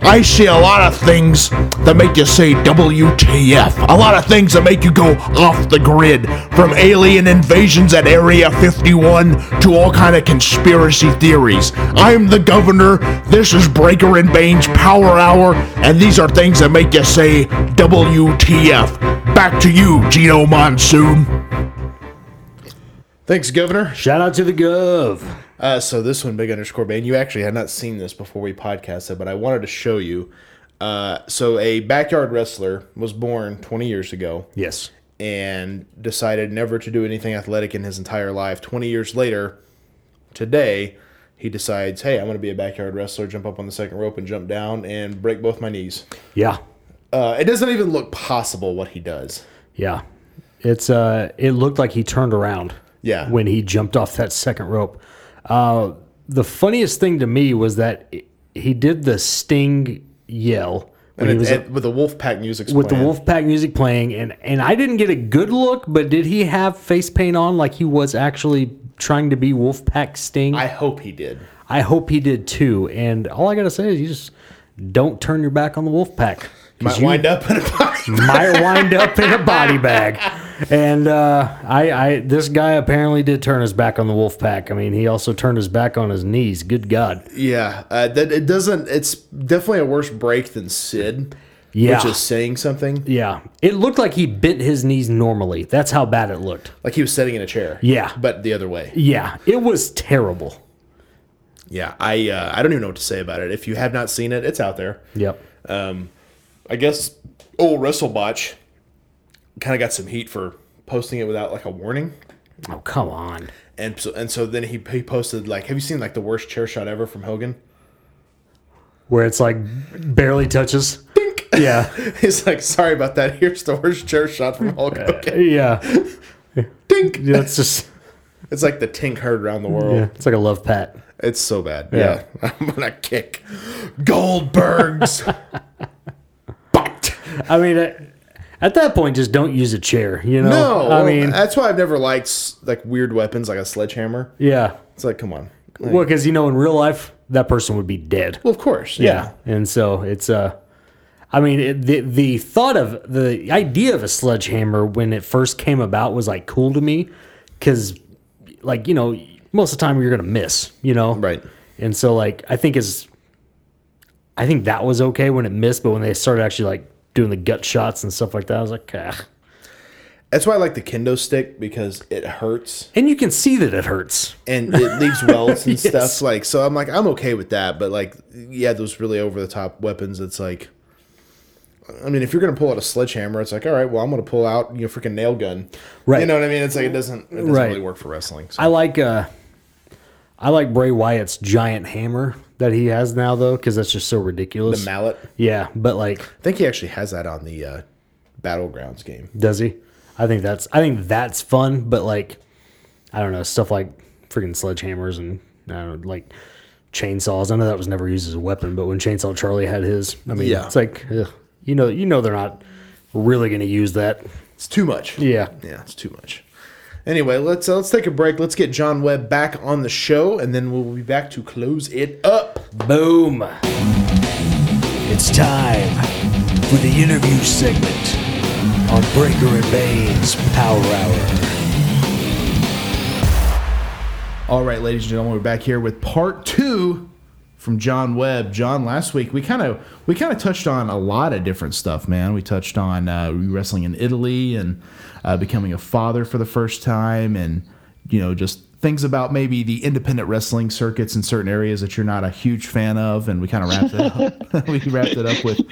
I see a lot of things that make you say W T F. A lot of things that make you go off the grid, from alien invasions at Area fifty-one to all kind of conspiracy theories. I'm the governor. This is Breaker and Bane's Power Hour, and these are things that make you say W T F. Back to you, Gino Monsoon. Thanks, Governor. Shout out to the Gov. Uh, so this one, Big Underscore Bane, you actually had not seen this before we podcasted, but I wanted to show you. Uh, so a backyard wrestler was born twenty years ago. Yes. and decided never to do anything athletic in his entire life. twenty years later, today, he decides, hey, I'm going to be a backyard wrestler, jump up on the second rope and jump down and break both my knees. Yeah. Uh, it doesn't even look possible what he does. Yeah. It's uh, it looked like he turned around yeah. when he jumped off that second rope. Uh, the funniest thing to me was that he did the Sting yell. When and it, was, it, with the Wolfpack music with playing. With the Wolfpack music playing, and, and I didn't get a good look, but did he have face paint on like he was actually trying to be Wolfpack Sting? I hope he did. I hope he did too. And all I got to say is you just don't turn your back on the Wolfpack. Might you wind up in a body bag. Might wind up in a body bag. And uh, I, I, this guy apparently did turn his back on the Wolfpack. I mean, he also turned his back on his knees. Good God. Yeah. Uh, that it doesn't. It's definitely a worse break than Sid, yeah. which is saying something. Yeah. It looked like he bent his knees normally. That's how bad it looked. Like he was sitting in a chair. Yeah. But the other way. Yeah. It was terrible. Yeah. I, uh, I don't even know what to say about it. If you have not seen it, it's out there. Yep. Um. I guess old WrestleBotch kind of got some heat for posting it without like a warning. Oh, come on. And so and so then he he posted like, have you seen like the worst chair shot ever from Hogan? Where it's like barely touches. Dink. Yeah. He's like, sorry about that. Here's the worst chair shot from Hulk Hogan. Uh, yeah. Dink. Yeah, it's just. It's like the tink heard around the world. Yeah, it's like a love pat. It's so bad. Yeah. yeah. I'm going to kick Goldberg's. I mean, at that point, just don't use a chair, you know? No. I mean, that's why I've never liked like weird weapons like a sledgehammer. Yeah. It's like, come on. Like, well, because, you know, in real life, that person would be dead. Well, of course. Yeah. yeah. And so it's, uh, I mean, it, the the thought of, the idea of a sledgehammer when it first came about was like cool to me because, like, you know, most of the time you're going to miss, you know? Right. And so, like, I think is, I think that was okay when it missed, but when they started actually, like, doing the gut shots and stuff like that. I was like, ah. That's why I like the kendo stick because it hurts. And you can see that it hurts. And it leaves welts and yes. stuff. Like, so I'm like, I'm okay with that. But like, yeah, those really over-the-top weapons, it's like, I mean, if you're going to pull out a sledgehammer, it's like, all right, well, I'm going to pull out, you know, freaking nail gun. Right. You know what I mean? It's like, it doesn't, it doesn't right. really work for wrestling. So. I like, uh, I like Bray Wyatt's giant hammer that he has now, though, because that's just so ridiculous. The mallet? Yeah, but like... I think he actually has that on the uh, Battlegrounds game. Does he? I think that's I think that's fun, but like, I don't know, stuff like freaking sledgehammers and I don't know, like chainsaws. I know that was never used as a weapon, but when Chainsaw Charlie had his, I mean, yeah. it's like, ugh, you know, you know they're not really going to use that. It's too much. Yeah. Yeah, it's too much. Anyway, let's uh, let's take a break. Let's get John Webb back on the show, and then we'll be back to close it up. Boom. It's time for the interview segment on Breaker and Bane's Power Hour. All right, ladies and gentlemen, we're back here with part two from John Webb. John, last week we kind of we kind of touched on a lot of different stuff, man. We touched on uh, wrestling in Italy and. Uh, becoming a father for the first time and, you know, just things about maybe the independent wrestling circuits in certain areas that you're not a huge fan of. And we kind of wrapped it up. We wrapped it up with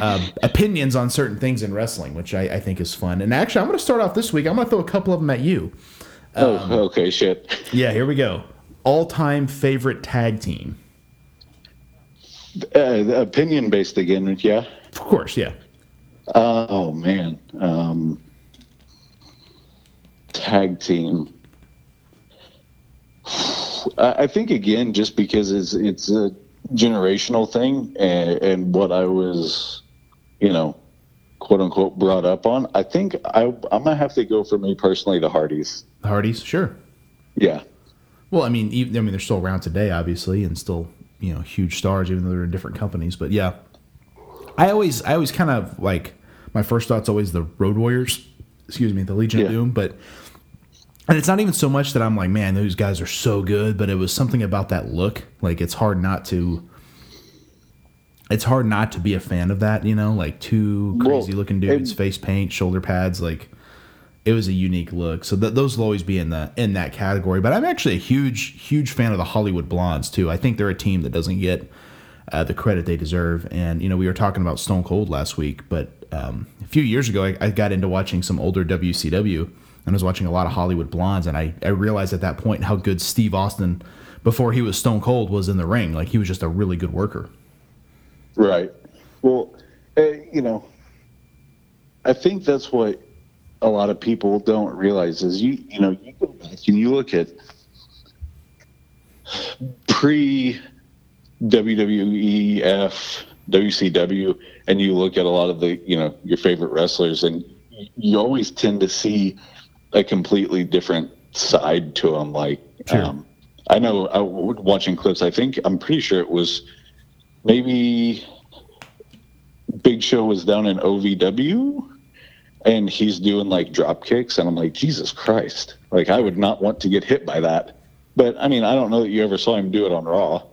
uh, opinions on certain things in wrestling, which I, I think is fun. And actually, I'm going to start off this week. I'm going to throw a couple of them at you. Um, oh, okay, shit. Yeah, here we go. All-time favorite tag team. Uh, opinion-based again, yeah? Of course, yeah. Uh, oh, man. Um... Tag team. I think again, just because it's it's a generational thing, and, and what I was, you know, quote unquote, brought up on. I think I I'm gonna have to go for me personally the Hardys. The Hardys, sure. Yeah. Well, I mean, even I mean, they're still around today, obviously, and still you know huge stars, even though they're in different companies. But yeah, I always I always kind of like my first thought's always the Road Warriors. Excuse me, the Legion yeah. of Doom, but. And it's not even so much that I'm like, man, those guys are so good, but it was something about that look. Like it's hard not to, it's hard not to be a fan of that, you know, like two crazy well, looking dudes, it, face paint, shoulder pads. Like it was a unique look. So th- those will always be in the, in that category, but I'm actually a huge, huge fan of the Hollywood Blondes too. I think they're a team that doesn't get uh, the credit they deserve. And, you know, we were talking about Stone Cold last week, but um, a few years ago, I, I got into watching some older W C W, and I was watching a lot of Hollywood Blondes, and I, I realized at that point how good Steve Austin, before he was Stone Cold, was in the ring. Like, he was just a really good worker. Right. Well, you know, I think that's what a lot of people don't realize is you, you know, you go back and you look at pre-W W E F, W C W, and you look at a lot of the, you know, your favorite wrestlers, and you always tend to see a completely different side to them. Like, sure. um, I know I was watching clips. I think I'm pretty sure it was maybe Big Show was down in O V W, and he's doing like drop kicks, and I'm like, Jesus Christ! Like, I would not want to get hit by that. But I mean, I don't know that you ever saw him do it on Raw.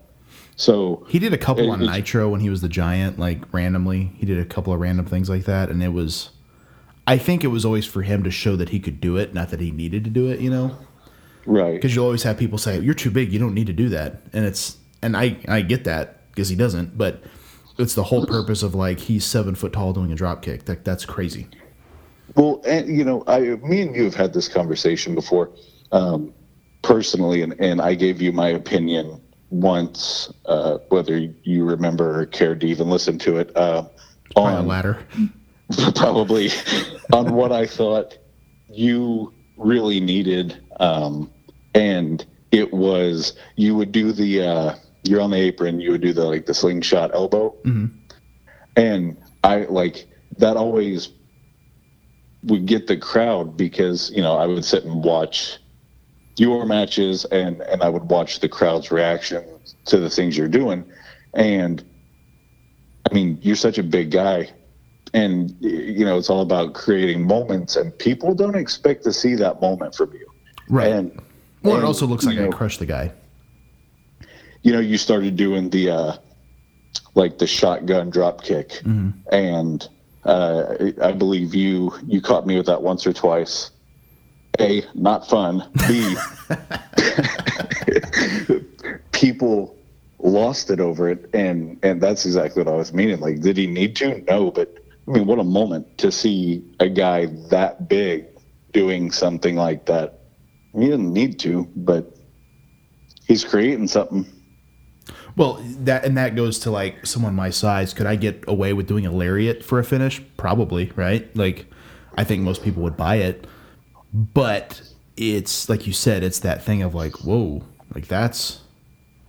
So he did a couple it, on Nitro when he was the Giant, like randomly. He did a couple of random things like that, and it was, I think it was always for him to show that he could do it, not that he needed to do it, you know? Right. Because you'll always have people say, "You're too big. You don't need to do that." And it's, and I, I get that because he doesn't, but it's the whole purpose of like he's seven foot tall doing a drop kick. Like, that's crazy. Well, and you know, I, me and you have had this conversation before, um, personally, and, and I gave you my opinion once, uh, whether you remember or cared to even listen to it, uh, on a ladder, probably on what I thought you really needed. Um, and it was, you would do the, uh, you're on the apron, you would do the, like the slingshot elbow. Mm-hmm. And I like that always would get the crowd because, you know, I would sit and watch your matches, and, and I would watch the crowd's reaction to the things you're doing. And I mean, you're such a big guy, and you know, it's all about creating moments, and people don't expect to see that moment from you. Right. And, well, and, it also looks like I crushed the guy. You know, you started doing the, uh, like the shotgun drop kick, mm-hmm. and, uh, I believe you, you caught me with that once or twice. A, not fun. B, people lost it over it, and, and that's exactly what I was meaning. Like, did he need to? No, but I mean, what a moment to see a guy that big doing something like that. He didn't need to, but he's creating something. Well, that and that goes to like someone my size. Could I get away with doing a lariat for a finish? Probably, right? Like, I think most people would buy it. But it's like you said, it's that thing of like, whoa, like that's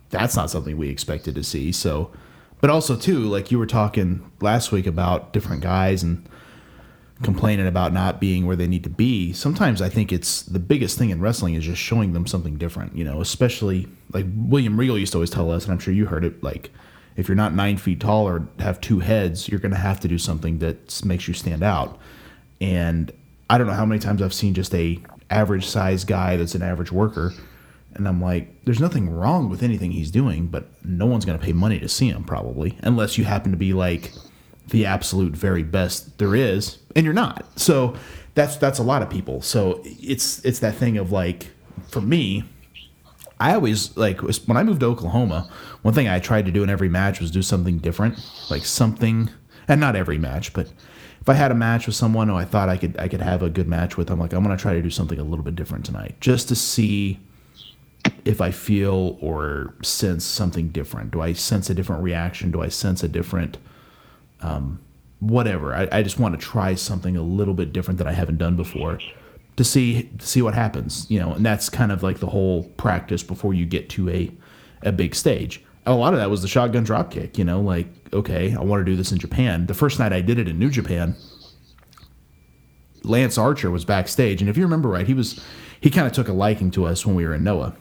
that's not something we expected to see. So, but also too, like you were talking last week about different guys and complaining about not being where they need to be. Sometimes I think it's the biggest thing in wrestling is just showing them something different, you know, especially like William Regal used to always tell us, and I'm sure you heard it, like if you're not nine feet tall or have two heads, you're going to have to do something that makes you stand out. And I don't know how many times I've seen just a average size guy that's an average worker, and I'm like, there's nothing wrong with anything he's doing, but no one's going to pay money to see him probably, unless you happen to be like the absolute very best there is, and you're not. So that's that's a lot of people. So it's it's that thing of like, for me, I always like when I moved to Oklahoma, one thing I tried to do in every match was do something different, like something, and not every match, but if I had a match with someone who I thought I could I could have a good match with, I'm like, I'm going to try to do something a little bit different tonight just to see if I feel or sense something different. Do I sense a different reaction? Do I sense a different um, whatever? I, I just want to try something a little bit different that I haven't done before to see to see what happens. You know, and that's kind of like the whole practice before you get to a, a big stage. A lot of that was the shotgun dropkick, you know, like, okay, I want to do this in Japan. The first night I did it in New Japan, Lance Archer was backstage. And if you remember right, he was, he kind of took a liking to us when we were in Noah.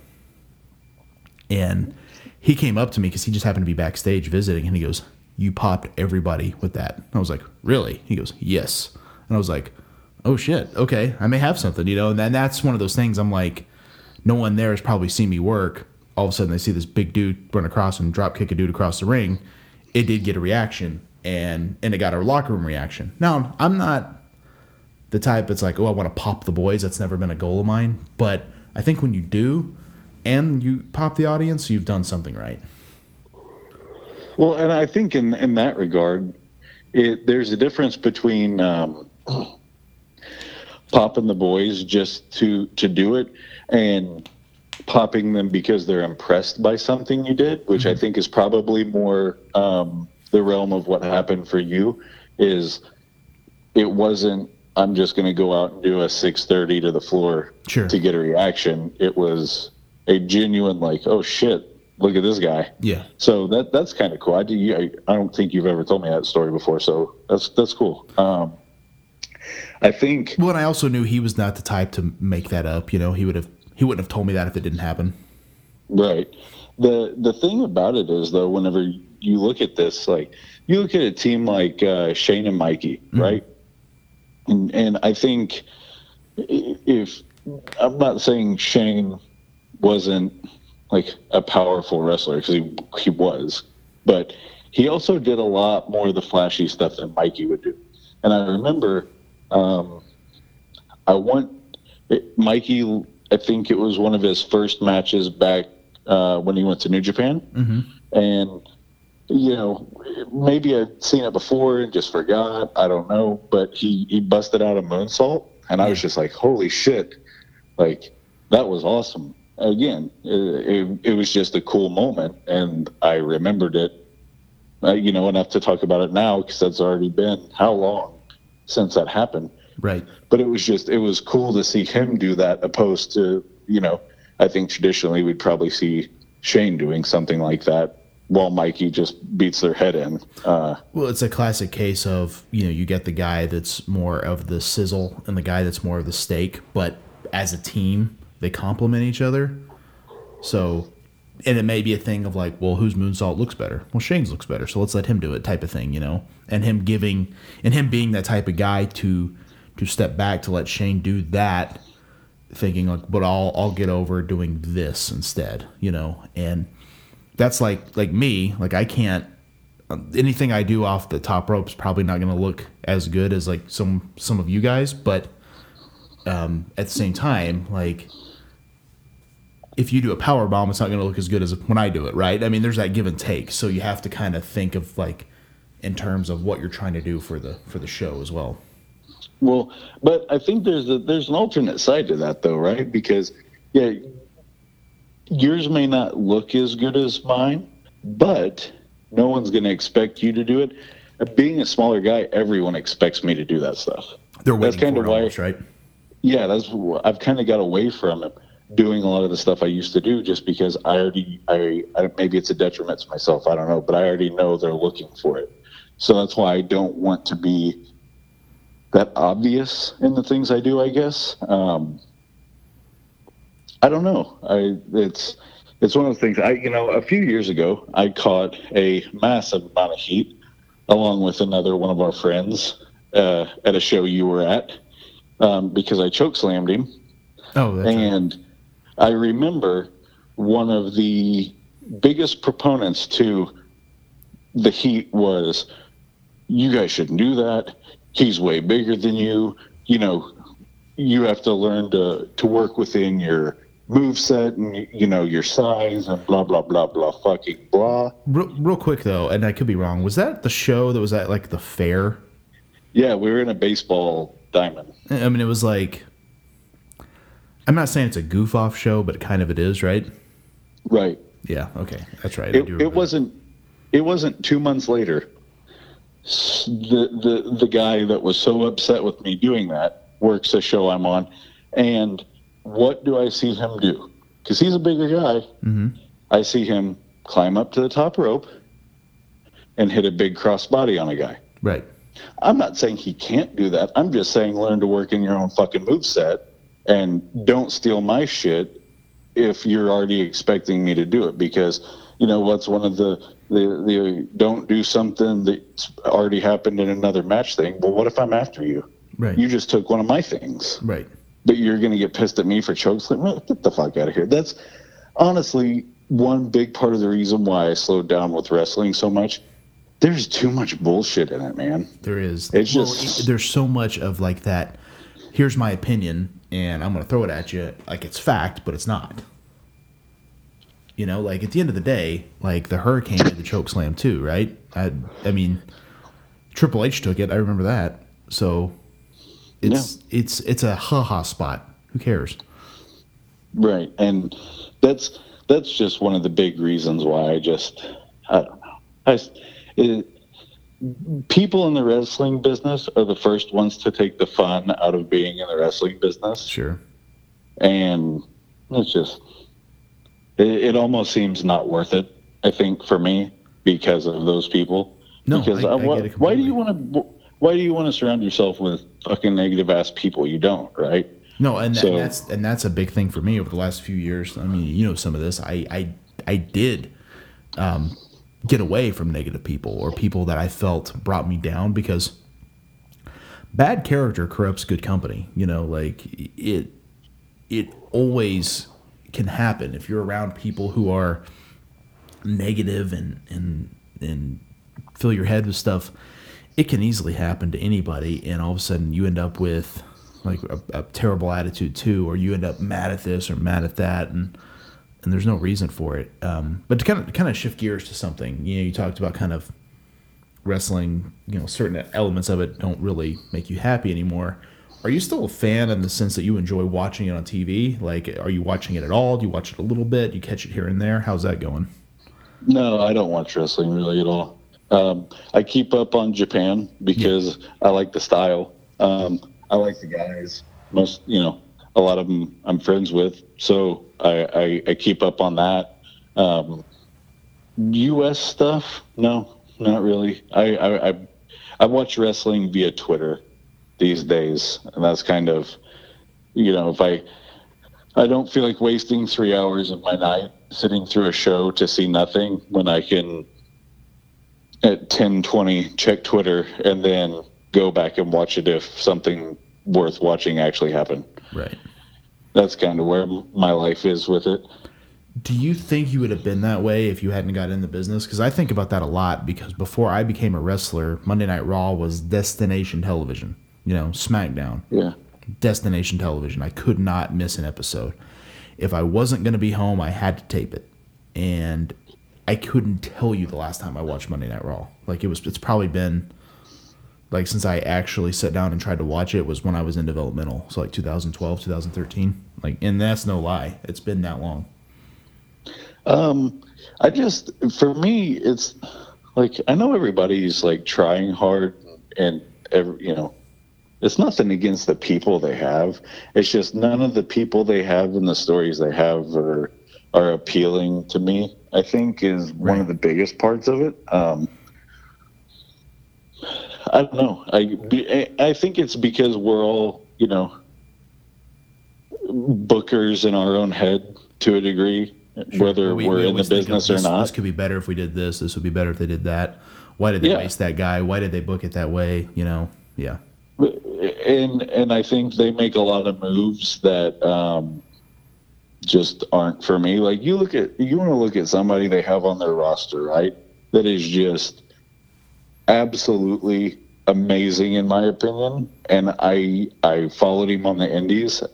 And he came up to me because he just happened to be backstage visiting. And he goes, "You popped everybody with that." And I was like, "Really?" He goes, "Yes." And I was like, "Oh shit. Okay. I may have something," you know? And then that's one of those things I'm like, no one there has probably seen me work. All of a sudden, they see this big dude run across and drop kick a dude across the ring. It did get a reaction, and and it got a locker room reaction. Now, I'm not the type that's like, oh, I want to pop the boys. That's never been a goal of mine. But I think when you do and you pop the audience, you've done something right. Well, and I think in in that regard, it, there's a difference between um, popping the boys just to, to do it and popping them because they're impressed by something you did, which mm-hmm. I think is probably more um, the realm of what happened for you. Is it wasn't, I'm just going to go out and do a six thirty to the floor sure. to get a reaction. It was a genuine, like, oh shit, look at this guy. Yeah. So that that's kind of cool. I, do, I, I don't think you've ever told me that story before, so that's that's cool. Um, I think. Well, and I also knew he was not the type to make that up. You know, he would have he wouldn't have told me that if it didn't happen. Right. the The thing about it is, though, whenever you look at this, like you look at a team like uh, Shane and Mikey, mm-hmm. right? And, and I think if I'm not saying Shane wasn't like a powerful wrestler, because he, he was, but he also did a lot more of the flashy stuff than Mikey would do. And I remember um, I want it, Mikey, I think it was one of his first matches back uh, when he went to New Japan. Mm-hmm. And, you know, maybe I'd seen it before and just forgot. I don't know. But he, he busted out a moonsault, and I was just like, holy shit. Like, that was awesome. Again, it, it was just a cool moment, and I remembered it, uh, you know, enough to talk about it now because that's already been how long since that happened. Right. But it was just, it was cool to see him do that opposed to, you know, I think traditionally we'd probably see Shane doing something like that, while Mikey just beats their head in. Uh, well, it's a classic case of, you know, you get the guy that's more of the sizzle and the guy that's more of the steak, but as a team, they complement each other. So, and it may be a thing of like, well, whose moonsault looks better? Well, Shane's looks better, so let's let him do it type of thing, you know? And him giving, and him being that type of guy to to step back, to let Shane do that, thinking like, but I'll, I'll get over doing this instead, you know? And that's like like me, like I can't, anything I do off the top rope is probably not going to look as good as like some some of you guys, but um, at the same time, like if you do a power bomb, it's not going to look as good as when I do it, right? I mean, there's that give and take, so you have to kind of think of like in terms of what you're trying to do for the for the show as well. Well, but I think there's a, there's an alternate side to that though, right? Because yeah. yours may not look as good as mine, but no one's going to expect you to do it. Being a smaller guy, everyone expects me to do that stuff. They're waiting that's kind for of it why, almost, right? Yeah, that's I've kind of got away from it, doing a lot of the stuff I used to do just because I already, I, I maybe it's a detriment to myself, I don't know, but I already know they're looking for it. So that's why I don't want to be that obvious in the things I do, I guess. Um, I don't know. I it's it's one of the things. I you know a few years ago I caught a massive amount of heat along with another one of our friends uh, at a show you were at um, because I chokeslammed him. Oh, that's and right. I remember one of the biggest proponents to the heat was, "You guys shouldn't do that. He's way bigger than you. You know, you have to learn to to work within your moveset and, you know, your size and blah, blah, blah, blah, fucking blah." Real, real quick, though, and I could be wrong. Was that the show that was at, like, the fair? Yeah, we were in a baseball diamond. I mean, it was like, I'm not saying it's a goof-off show, but kind of it is, right? Right. Yeah, okay, that's right. It, it wasn't that. It wasn't two months later. The, the, the guy that was so upset with me doing that works a show I'm on, and what do I see him do? Because he's a bigger guy. Mm-hmm. I see him climb up to the top rope and hit a big crossbody on a guy. Right. I'm not saying he can't do that. I'm just saying learn to work in your own fucking moveset and don't steal my shit if you're already expecting me to do it. Because, you know, what's one of the, the, the don't do something that's already happened in another match thing? Well, what if I'm after you? Right. You just took one of my things. Right. But you're going to get pissed at me for chokeslam? Get the fuck out of here. That's honestly one big part of the reason why I slowed down with wrestling so much. There's too much bullshit in it, man. There is. It's well, just there's so much of like that. Here's my opinion, and I'm going to throw it at you like it's fact, but it's not. You know, like at the end of the day, like the Hurricane did the chokeslam too, right? I, I mean, Triple H took it. I remember that. So it's yeah. it's it's a ha-ha spot. Who cares? Right. And that's that's just one of the big reasons why I just, I don't know. I, it, people in the wrestling business are the first ones to take the fun out of being in the wrestling business. Sure. And it's just, it, it almost seems not worth it, I think, for me, because of those people. No, because I, I, I why, why do you want to why do you want to surround yourself with fucking negative ass people? You don't, right? No, and, so, and that's and that's a big thing for me over the last few years. I mean, you know, some of this I I I did um, get away from negative people or people that I felt brought me down, because bad character corrupts good company. You know, like it it always can happen if you're around people who are negative and and and. fill your head with stuff. It can easily happen to anybody, and all of a sudden you end up with like a, a terrible attitude too, or you end up mad at this or mad at that, and and there's no reason for it. Um, but to kind of kind of shift gears to something, you know, you talked about kind of wrestling. You know, certain elements of it don't really make you happy anymore. Are you still a fan in the sense that you enjoy watching it on T V? Like, are you watching it at all? Do you watch it a little bit? Do you catch it here and there? How's that going? No, I don't watch wrestling really at all. Um, I keep up on Japan because yeah. I like the style. Um, I like the guys. Most, you know, a lot of them I'm friends with, so I, I, I keep up on that. Um, U S stuff? No, not really. I, I, I, I watch wrestling via Twitter these days, and that's kind of, you know, if I, I don't feel like wasting three hours of my night sitting through a show to see nothing when I can at ten twenty check Twitter and then go back and watch it if something worth watching actually happened. Right. That's kind of where my life is with it. Do you think you would have been that way if you hadn't got in the business? Because I think about that a lot, because before I became a wrestler, Monday Night Raw was destination television, you know, SmackDown. Yeah. Destination television. I could not miss an episode. If I wasn't going to be home, I had to tape it. And I couldn't tell you the last time I watched Monday Night Raw. Like it was, it's probably been like since I actually sat down and tried to watch it was when I was in developmental, so like twenty twelve, twenty thirteen. Like, and that's no lie. It's been that long. Um, I just, for me, it's like I know everybody's like trying hard, and every, you know, it's nothing against the people they have. It's just none of the people they have and the stories they have are are appealing to me. I think is one right. of the biggest parts of it. Um, I don't know. I, I think it's because we're all, you know, bookers in our own head to a degree, sure. whether we, we're we in the business of, or this, not. This could be better if we did this. This would be better if they did that. Why did they yeah. waste that guy? Why did they book it that way? You know? Yeah. And, and I think they make a lot of moves that, um, just aren't for me. Like you look at, you want to look at somebody they have on their roster, right? That is just absolutely amazing in my opinion. And I, I followed him on the indies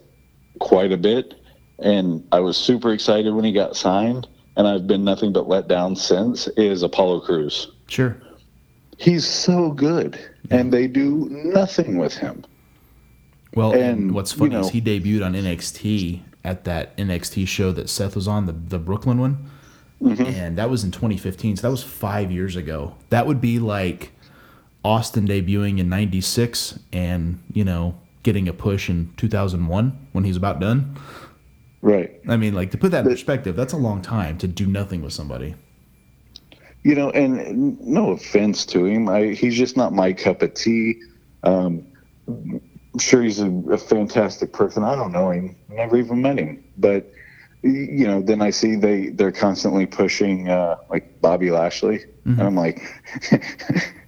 quite a bit, and I was super excited when he got signed, and I've been nothing but let down since, is Apollo Crews. Sure. He's so good yeah. and they do nothing with him. Well, and, and what's funny you know, is he debuted on N X T at that N X T show that Seth was on, the, the Brooklyn one. Mm-hmm. And that was in twenty fifteen, so that was five years ago. That would be like Austin debuting in ninety-six and, you know, getting a push in two thousand one when he's about done. Right. I mean, like, to put that in but, perspective, that's a long time to do nothing with somebody. You know, and no offense to him. I, he's just not my cup of tea. Um, I'm sure he's a, a fantastic person. I don't know him. Never even met him. But, you know, then I see they, they're constantly pushing, uh, like, Bobby Lashley. Mm-hmm. And I'm like,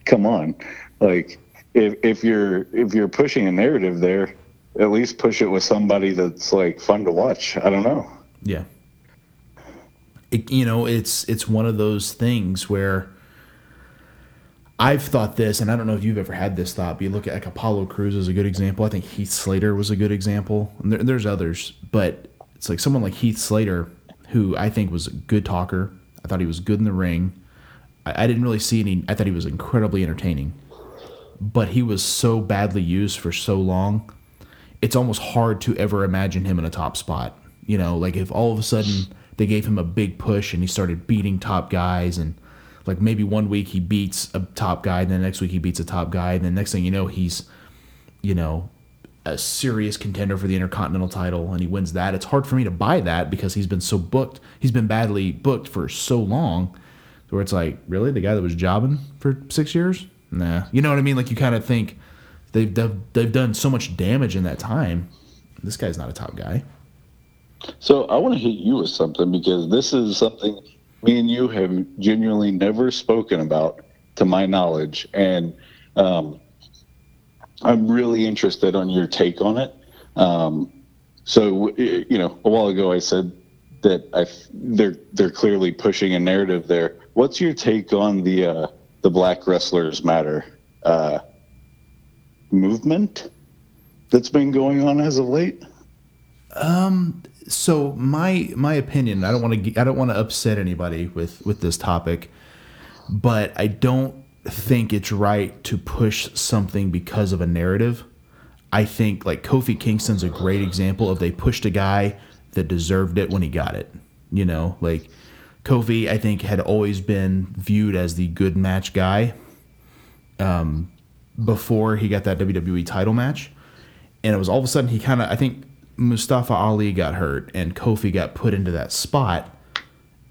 come on. Like, if if you're if you're pushing a narrative there, at least push it with somebody that's, like, fun to watch. I don't know. Yeah. It, you know, it's it's one of those things where I've thought this, and I don't know if you've ever had this thought, but you look at like Apollo Crews as a good example. I think Heath Slater was a good example, and there, there's others, but it's like someone like Heath Slater, who I think was a good talker. I thought he was good in the ring. I, I didn't really see any. I thought he was incredibly entertaining. but he was so badly used for so long, it's almost hard to ever imagine him in a top spot. You know, like if all of a sudden they gave him a big push and he started beating top guys, and like maybe one week he beats a top guy, and then the next week he beats a top guy, and then next thing you know, he's, you know, a serious contender for the Intercontinental title and he wins that. It's hard for me to buy that because he's been so booked. He's been badly booked for so long where it's like, really? The guy that was jobbing for six years? Nah. You know what I mean? Like you kind of think they've, they've, they've done so much damage in that time. This guy's not a top guy. So I want to hit you with something, because this is something me and you have genuinely never spoken about to my knowledge. And, um, I'm really interested on your take on it. Um, so, you know, a while ago I said that I they're they're clearly pushing a narrative there. What's your take on the uh, the Black Wrestlers Matter uh, movement that's been going on as of late? Um. So my my opinion. I don't want to. I don't want to upset anybody with, with this topic, but I don't think it's right to push something because of a narrative. I think like Kofi Kingston's a great example of they pushed a guy that deserved it when he got it. You know, like Kofi, I think, had always been viewed as the good match guy um, before he got that W W E title match. And it was all of a sudden he kind of, I think Mustafa Ali got hurt and Kofi got put into that spot,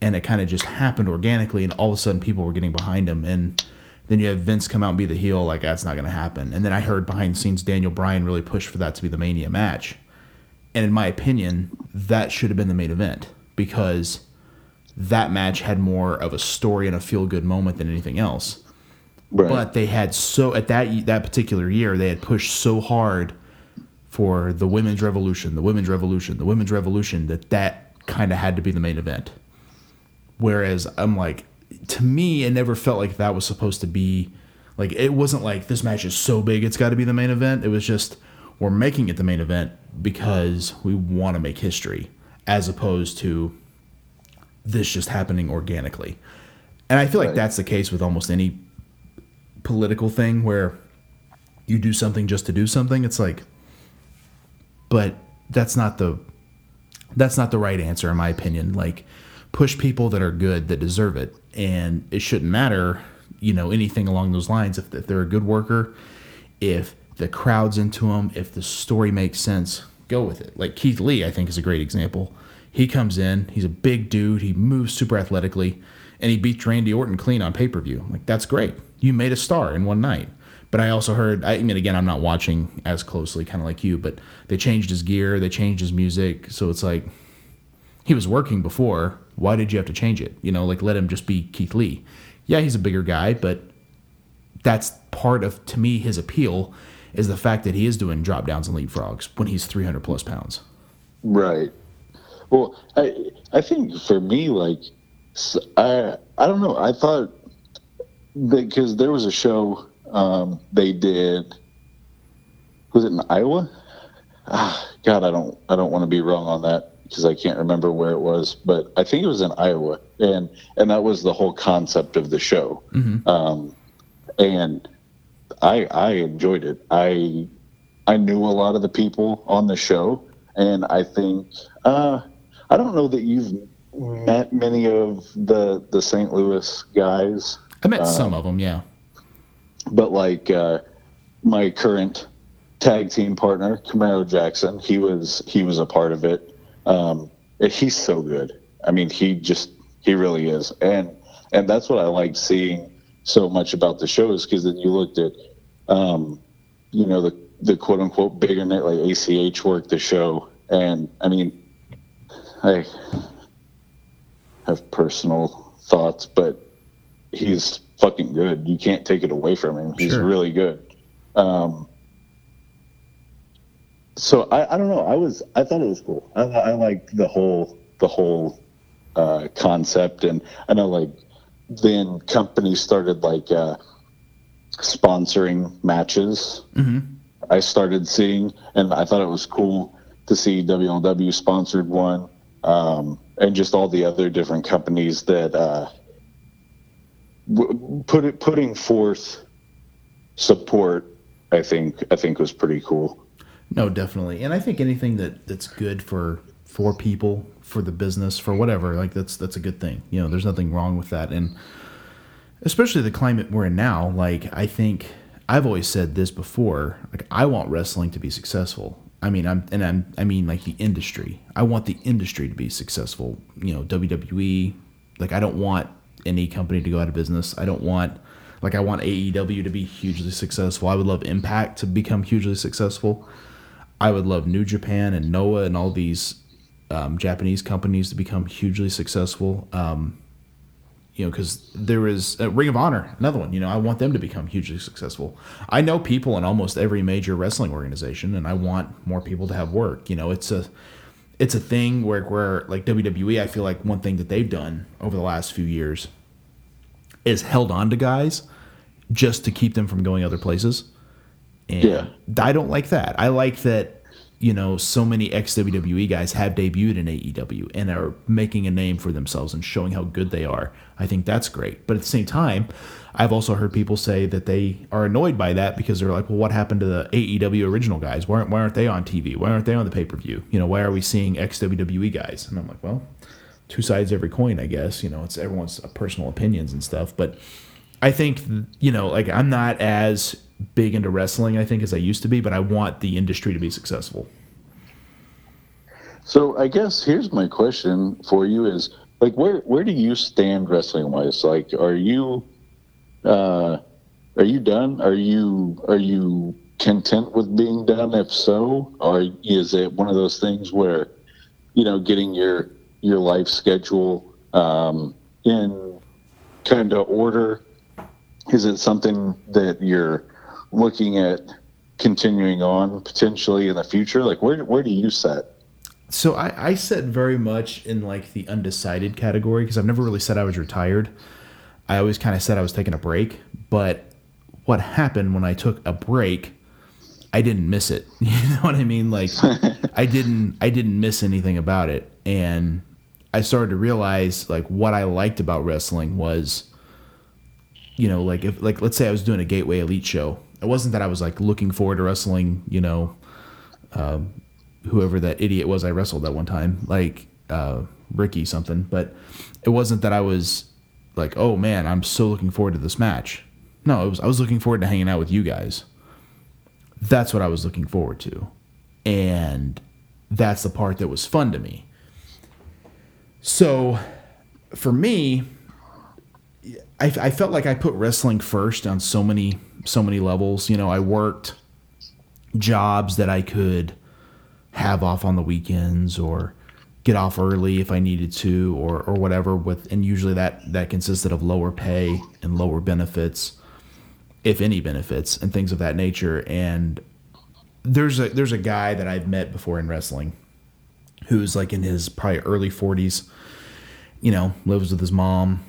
and it kind of just happened organically, and all of a sudden people were getting behind him. And then you have Vince come out and be the heel, like that's not going to happen. And then I heard behind the scenes Daniel Bryan really pushed for that to be the Mania match. And in my opinion, that should have been the main event, because that match had more of a story and a feel-good moment than anything else. Right. But they had so, at that that particular year, they had pushed so hard for the women's revolution, the women's revolution, the women's revolution, that that kind of had to be the main event. Whereas I'm like, to me, it never felt like that was supposed to be, like, it wasn't like this match is so big it's got to be the main event. It was just, we're making it the main event because we want to make history, as opposed to this just happening organically. And I feel like that's the case with almost any political thing where you do something just to do something. It's like, but that's not the, that's not the right answer, in my opinion. Like, push people that are good, that deserve it. And it shouldn't matter, you know, anything along those lines. If, if they're a good worker, if the crowd's into them, if the story makes sense, go with it. Like Keith Lee, I think, is a great example. He comes in, he's a big dude, he moves super athletically, and he beats Randy Orton clean on pay-per-view. Like, that's great. You made a star in one night. But I also heard, I mean, again, I'm not watching as closely, kind of like you, but they changed his gear, they changed his music. So it's like, he was working before. Why did you have to change it? You know, like, let him just be Keith Lee. Yeah, he's a bigger guy, but that's part of, to me, his appeal is the fact that he is doing drop downs and leapfrogs when he's three hundred plus pounds. Right. Well, I I think for me, like, I, I don't know. I thought, because there was a show um, they did, was it in Iowa? Ah, God, I don't I don't want to be wrong on that, because I can't remember where it was, but I think it was in Iowa, and and that was the whole concept of the show. Mm-hmm. Um, and I I enjoyed it. I I knew a lot of the people on the show, and I think uh, I don't know that you've met many of the the Saint Louis guys. I met um, some of them, yeah. But like uh, my current tag team partner, Camaro Jackson, he was he was a part of it. Um, he's so good. I mean, he just, he really is. And, and that's what I like seeing so much about the show, is because then you looked at, um, you know, the, the quote unquote bigger net, like A C H worked the show. And I mean, I have personal thoughts, but he's fucking good. You can't take it away from him. He's sure. really good. Um, So I, I don't know. I was I thought it was cool. I, I liked the whole the whole uh, concept, and I know like then companies started like uh, sponsoring matches. Mm-hmm. I started seeing, and I thought it was cool to see W L W sponsored one, um, and just all the other different companies that uh, w- put it putting forth support, I think, I think was pretty cool. No, definitely. And I think anything that, that's good for, for people, for the business, for whatever, like that's, that's a good thing. You know, there's nothing wrong with that. And especially the climate we're in now, like, I think I've always said this before, like, I want wrestling to be successful. I mean, I'm, and I'm, I mean, like the industry, I want the industry to be successful, you know, W W E, like, I don't want any company to go out of business. I don't want, like, I want A E W to be hugely successful. I would love Impact to become hugely successful. I would love New Japan and Noah and all these um, Japanese companies to become hugely successful. Um, you know, because there is uh, Ring of Honor, another one. You know, I want them to become hugely successful. I know people in almost every major wrestling organization, and I want more people to have work. You know, it's a it's a thing where where like W W E, I feel like one thing that they've done over the last few years is held on to guys just to keep them from going other places. And yeah. I don't like that. I like that, you know, so many ex-W W E guys have debuted in A E W and are making a name for themselves and showing how good they are. I think that's great. But at the same time, I've also heard people say that they are annoyed by that because they're like, well, what happened to the A E W original guys? Why aren't, why aren't they on T V? Why aren't they on the pay-per-view? You know, why are we seeing ex-W W E guys? And I'm like, well, two sides every coin, I guess. You know, it's everyone's personal opinions and stuff. But I think, you know, like, I'm not as big into wrestling, I think, as I used to be, but I want the industry to be successful. So I guess here's my question for you is, like, where where do you stand wrestling wise? Like, are you uh, are you done? Are you are you content with being done? If so, or is it one of those things where, you know, getting your your life schedule um, in kind of order, is it something that you're looking at continuing on potentially in the future? Like, where where do you set? So I, I set very much in, like, the undecided category because I've never really said I was retired. I always kind of said I was taking a break. But what happened when I took a break, I didn't miss it. You know what I mean? Like, I didn't I didn't miss anything about it. And I started to realize, like, what I liked about wrestling was, you know, like, if, like, let's say I was doing a Gateway Elite show. It wasn't that I was, like, looking forward to wrestling, you know, um, whoever that idiot was I wrestled that one time, like uh, Ricky something. But it wasn't that I was like, oh, man, I'm so looking forward to this match. No, it was I was looking forward to hanging out with you guys. That's what I was looking forward to. And that's the part that was fun to me. So for me, I, I felt like I put wrestling first on so many so many levels. You know, I worked jobs that I could have off on the weekends or get off early if I needed to, or or whatever. With and usually that that consisted of lower pay and lower benefits, if any benefits, and things of that nature. And there's a there's a guy that I've met before in wrestling, who's like in his probably early forties. You know, lives with his mom.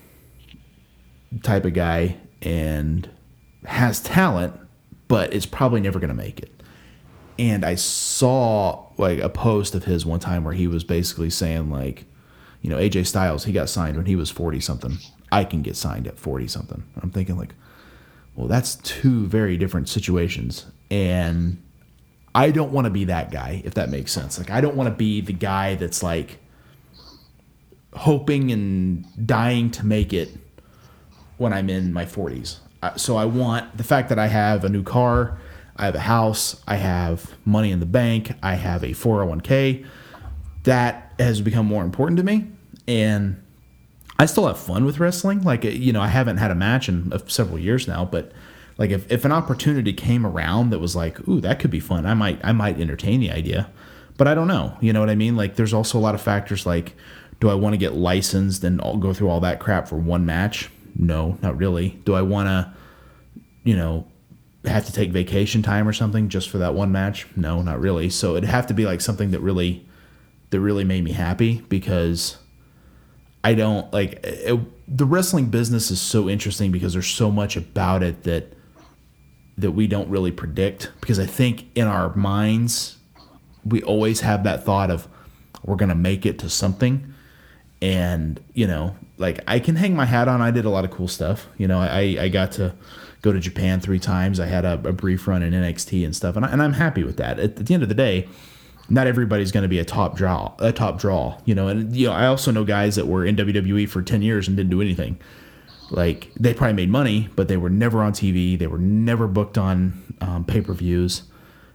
Type of guy, and has talent, but is probably never going to make it. And I saw, like, a post of his one time where he was basically saying, like, you know, A J Styles, he got signed when he was forty something. I can get signed at forty something. I'm thinking, like, well, that's two very different situations. And I don't want to be that guy, if that makes sense. Like, I don't want to be the guy that's, like, hoping and dying to make it when I'm in my forties. So I want the fact that I have a new car, I have a house, I have money in the bank, I have a four oh one k. That has become more important to me. And I still have fun with wrestling. Like, you know, I haven't had a match in several years now, but like if, if an opportunity came around that was like, ooh, that could be fun, I might I might entertain the idea. But I don't know. You know what I mean? Like, there's also a lot of factors like, do I want to get licensed and I'll go through all that crap for one match? No, not really. Do I want to, you know, have to take vacation time or something just for that one match? No, not really. So it'd have to be like something that really, that really made me happy, because I don't like it, the wrestling business is so interesting because there's so much about it that, that we don't really predict, because I think in our minds, we always have that thought of we're going to make it to something. And, you know, like, I can hang my hat on. I did a lot of cool stuff. You know, I, I got to go to Japan three times. I had a, a brief run in N X T and stuff, and, I, and I'm happy with that. At, at the end of the day, not everybody's going to be a top draw, a top draw, you know. And you know, I also know guys that were in W W E for ten years and didn't do anything. Like, they probably made money, but they were never on T V. They were never booked on um, pay-per-views.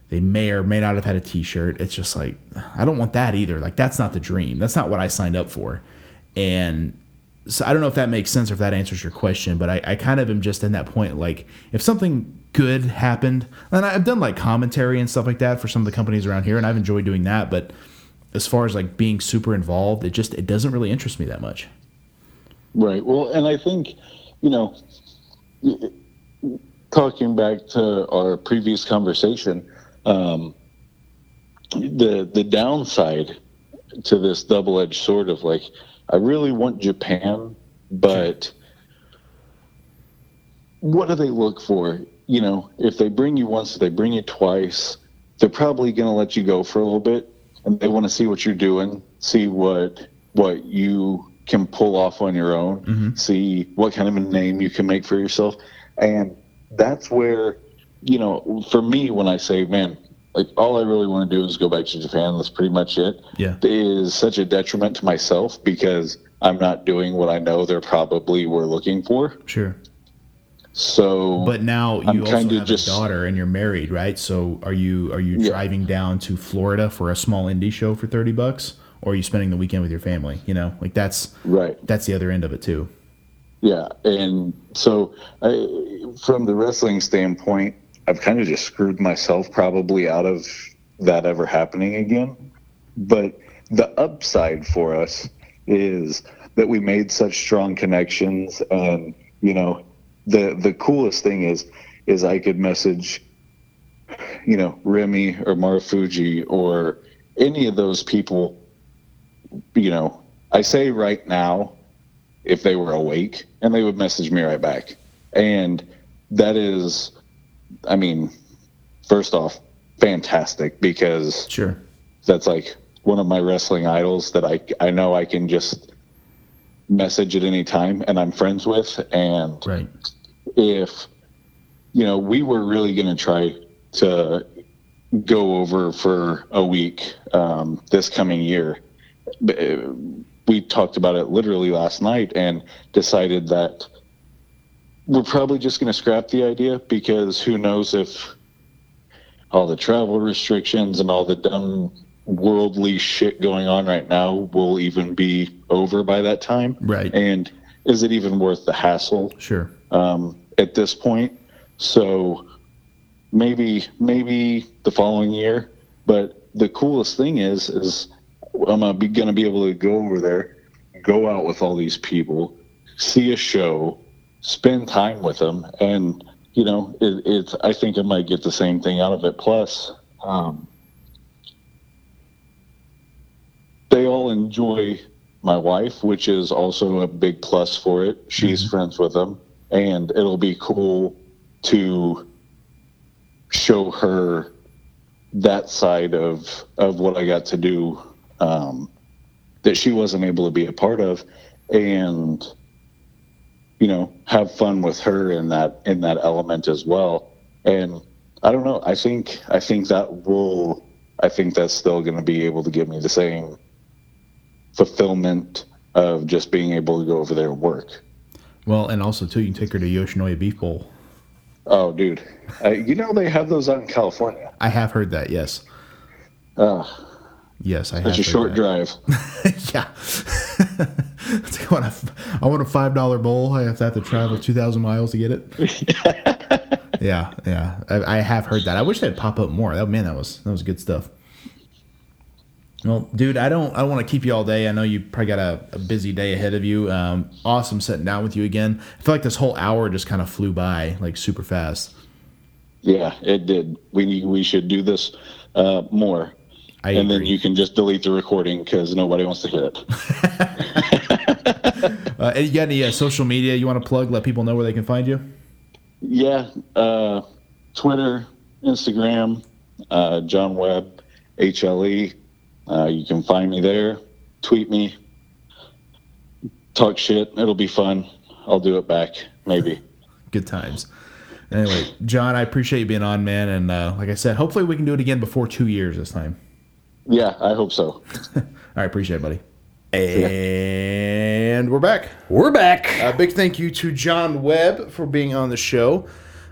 They may or may not have had a T-shirt. It's just like, I don't want that either. Like, that's not the dream. That's not what I signed up for. And so I don't know if that makes sense or if that answers your question, but I, I kind of am just in that point. Like, if something good happened, and I've done like commentary and stuff like that for some of the companies around here, and I've enjoyed doing that. But as far as like being super involved, it just, it doesn't really interest me that much. Right. Well, and I think, you know, talking back to our previous conversation, um, the the downside to this double-edged sword of like, I really want Japan, but what do they look for? You know, if they bring you once, if they bring you twice, they're probably going to let you go for a little bit, and they want to see what you're doing, see what what you can pull off on your own, mm-hmm. see what kind of a name you can make for yourself. And that's where, you know, for me, when I say, man, like, all I really want to do is go back to Japan, that's pretty much it. Yeah. It is such a detriment to myself because I'm not doing what I know they're probably were looking for. Sure. So, but now you I'm also kind of have just, a daughter and you're married, right? So are you, are you yeah. driving down to Florida for a small indie show for thirty bucks? Or are you spending the weekend with your family? You know, like, that's right. That's the other end of it too. Yeah. And so I, from the wrestling standpoint, I've kind of just screwed myself probably out of that ever happening again. But the upside for us is that we made such strong connections. And, you know, the, the coolest thing is, is I could message, you know, Remy or Marufuji or any of those people. You know, I say right now, if they were awake, and they would message me right back. And that is, I mean, first off, fantastic, because sure, that's like one of my wrestling idols that I, I know I can just message at any time and I'm friends with. And right. if, you know, we were really going to try to go over for a week um, this coming year. We talked about it literally last night and decided that we're probably just going to scrap the idea, because who knows if all the travel restrictions and all the dumb worldly shit going on right now will even be over by that time. Right. And is it even worth the hassle? Sure. Um, at this point. So maybe, maybe the following year. But the coolest thing is, is, I'm going to be able to go over there, go out with all these people, see a show, spend time with them. And, you know, it, it's, I think I might get the same thing out of it. Plus, um, they all enjoy my wife, which is also a big plus for it. She's mm-hmm. friends with them, and it'll be cool to show her that side of, of what I got to do. Um, that she wasn't able to be a part of, and, you know, have fun with her in that, in that element as well. And I don't know, I think, I think that will, I think that's still going to be able to give me the same fulfillment of just being able to go over there and work. Well, and also too, you can take her to Yoshinoya Beef Bowl. Oh dude. I, you know, they have those out in California. I have heard that. Yes. Uh, Yes, I have. That's a short that. drive. Yeah. I, want a, I want a five dollar bowl. I have to, have to travel two thousand miles to get it. yeah, yeah. I, I have heard that. I wish they'd pop up more. Oh, man, that was that was good stuff. Well, dude, I don't I don't want to keep you all day. I know you probably got a, a busy day ahead of you. Um, awesome sitting down with you again. I feel like this whole hour just kind of flew by, like, super fast. Yeah, it did. We, we should do this uh, more. I and agree. Then you can just delete the recording because nobody wants to hear it. uh, you got any uh, social media you want to plug? Let people know where they can find you. Yeah, uh, Twitter, Instagram, uh, John Webb, H L E. Uh, you can find me there. Tweet me. Talk shit. It'll be fun. I'll do it back, maybe. Good times. Anyway, John, I appreciate you being on, man. And uh, like I said, hopefully we can do it again before two years this time. Yeah, I hope so. All right, appreciate it, buddy. And we're back. We're back. A big thank you to John Webb for being on the show.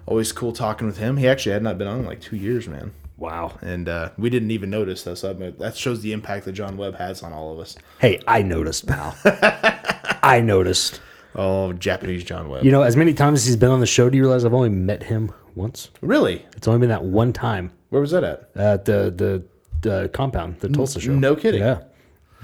Always cool talking with him. He actually had not been on in like two years, man. Wow. And uh, we didn't even notice this. I mean, that shows the impact that John Webb has on all of us. Hey, I noticed, pal. I noticed. Oh, Japanese John Webb. You know, as many times as he's been on the show, do you realize I've only met him once? Really? It's only been that one time. Where was that at? At uh, the, the, the compound, the Tulsa show. No kidding. Yeah.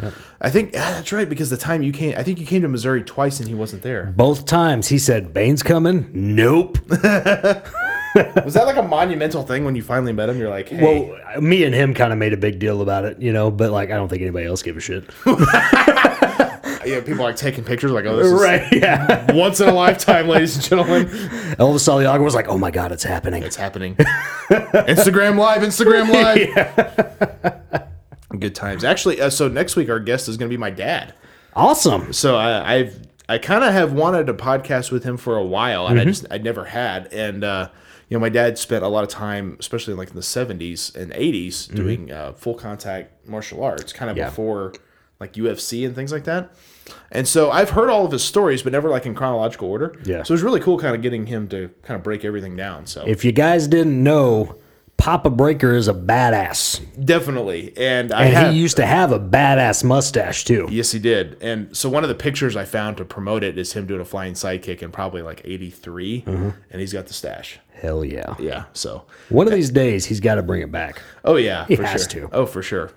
Yep. I think ah, that's right, because the time you came, I think you came to Missouri twice and he wasn't there. Both times he said, Bane's coming. Nope. Was that like a monumental thing when you finally met him? You're like, hey. Well, me and him kind of made a big deal about it, you know, but like, I don't think anybody else gave a shit. Yeah, people are like taking pictures like, oh, this is right, yeah. Once in a lifetime, ladies and gentlemen. Elvis Aliaga was like, oh my God, it's happening. It's happening. Instagram Live, Instagram Live. Yeah. Good times. Actually, uh, so next week our guest is going to be my dad. Awesome. So I, I've I kind of have wanted a podcast with him for a while, and mm-hmm. I just I never had. And uh, you know, my dad spent a lot of time, especially like in the seventies and eighties, mm-hmm. doing uh, full contact martial arts, kind of yeah. before like U F C and things like that. And so I've heard all of his stories, but never like in chronological order. Yeah. So it was really cool, kind of getting him to kind of break everything down. So if you guys didn't know, Papa Breaker is a badass. Definitely. And, I and have, he used to have a badass mustache, too. Yes, he did. And so one of the pictures I found to promote it is him doing a flying sidekick in probably like eighty-three, mm-hmm. and he's got the stash. Hell yeah. Yeah, so. One of these days, he's got to bring it back. Oh, yeah. He for has sure. to. Oh, for sure.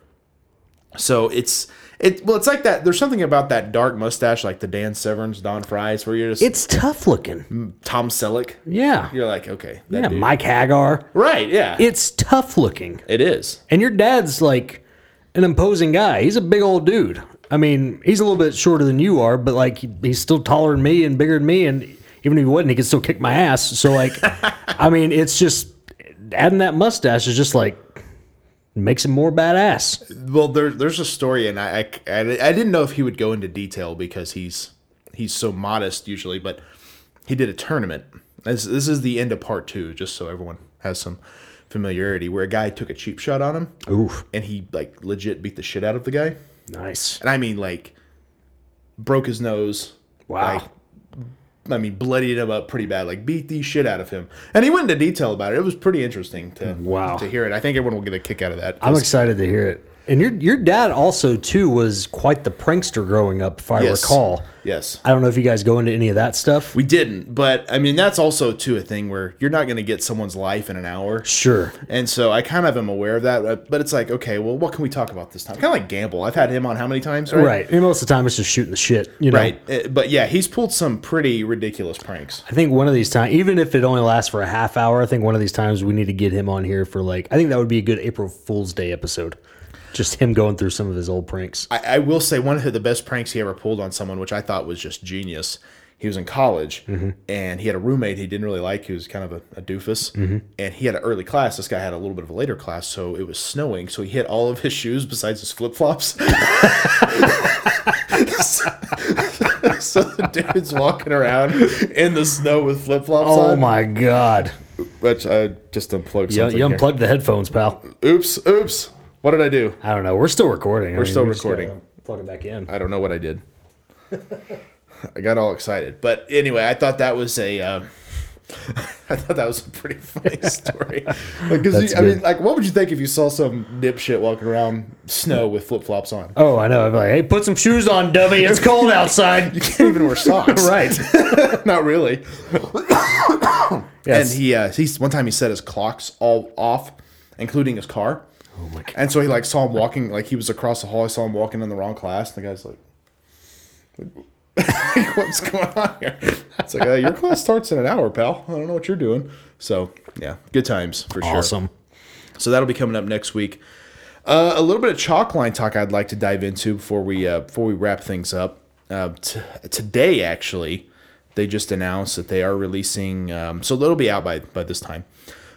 So it's, it well, it's like that. There's something about that dark mustache, like the Dan Severns, Don Fries, where you're just. It's tough looking. Tom Selleck. Yeah. You're like, okay. That yeah, dude. Mike Hagar. Right, yeah. It's tough looking. It is. And your dad's like an imposing guy. He's a big old dude. I mean, he's a little bit shorter than you are, but like he's still taller than me and bigger than me. And even if he wasn't, he could still kick my ass. So, like, I mean, it's just adding that mustache is just like. Makes him more badass. Well, there, there's a story, and I, I, I didn't know if he would go into detail because he's he's so modest usually, but he did a tournament. This, this is the end of part two, just so everyone has some familiarity, where a guy took a cheap shot on him, oof, and he like legit beat the shit out of the guy. Nice. And I mean, like, broke his nose. Wow. Like, I mean, bloodied him up pretty bad, like beat the shit out of him. And he went into detail about it. It was pretty interesting to wow. to hear it. I think everyone will get a kick out of that. I'm excited to hear it. And your your dad also, too, was quite the prankster growing up, if I yes. recall. Yes. I don't know if you guys go into any of that stuff. We didn't. But, I mean, that's also, too, a thing where you're not going to get someone's life in an hour. Sure. And so I kind of am aware of that. But it's like, okay, well, what can we talk about this time? Kind of like Gamble. I've had him on how many times? Right. right. And most of the time it's just shooting the shit. You know? Right. But, yeah, he's pulled some pretty ridiculous pranks. I think one of these times, even if it only lasts for a half hour, I think one of these times we need to get him on here for, like, I think that would be a good April Fool's Day episode. Just him going through some of his old pranks. I, I will say one of the best pranks he ever pulled on someone, which I thought was just genius. He was in college, mm-hmm. and he had a roommate he didn't really like. He was kind of a, a doofus, mm-hmm. and he had an early class. This guy had a little bit of a later class, so it was snowing. So he hid all of his shoes besides his flip-flops. So the dude's walking around in the snow with flip-flops oh on. Oh, my God. Which I just unplugged something. You, you unplugged the headphones, pal. Oops, oops. What did I do? I don't know. We're still recording. We're I mean, still we're recording. Just, uh, plug it back in. I don't know what I did. I got all excited. But anyway, I thought that was a, uh, I thought that was a pretty funny story. Like, cause you, I mean, like, what would you think if you saw some dipshit walking around snow with flip flops on? Oh, I know. I'm like, hey, put some shoes on, dummy. It's cold outside. You can't even wear socks. Right. Not really. Yes. And he, uh, he, one time he set his clocks all off, including his car. Oh my God. And so he like saw him walking, like he was across the hall. I saw him walking in the wrong class. And the guy's like, what's going on here? It's like, uh, your class starts in an hour, pal. I don't know what you're doing. So, yeah, good times for sure. Awesome. So that'll be coming up next week. Uh, a little bit of chalk line talk I'd like to dive into before we uh, before we wrap things up. Uh, t- today, actually, they just announced that they are releasing, um, so it'll be out by, by this time.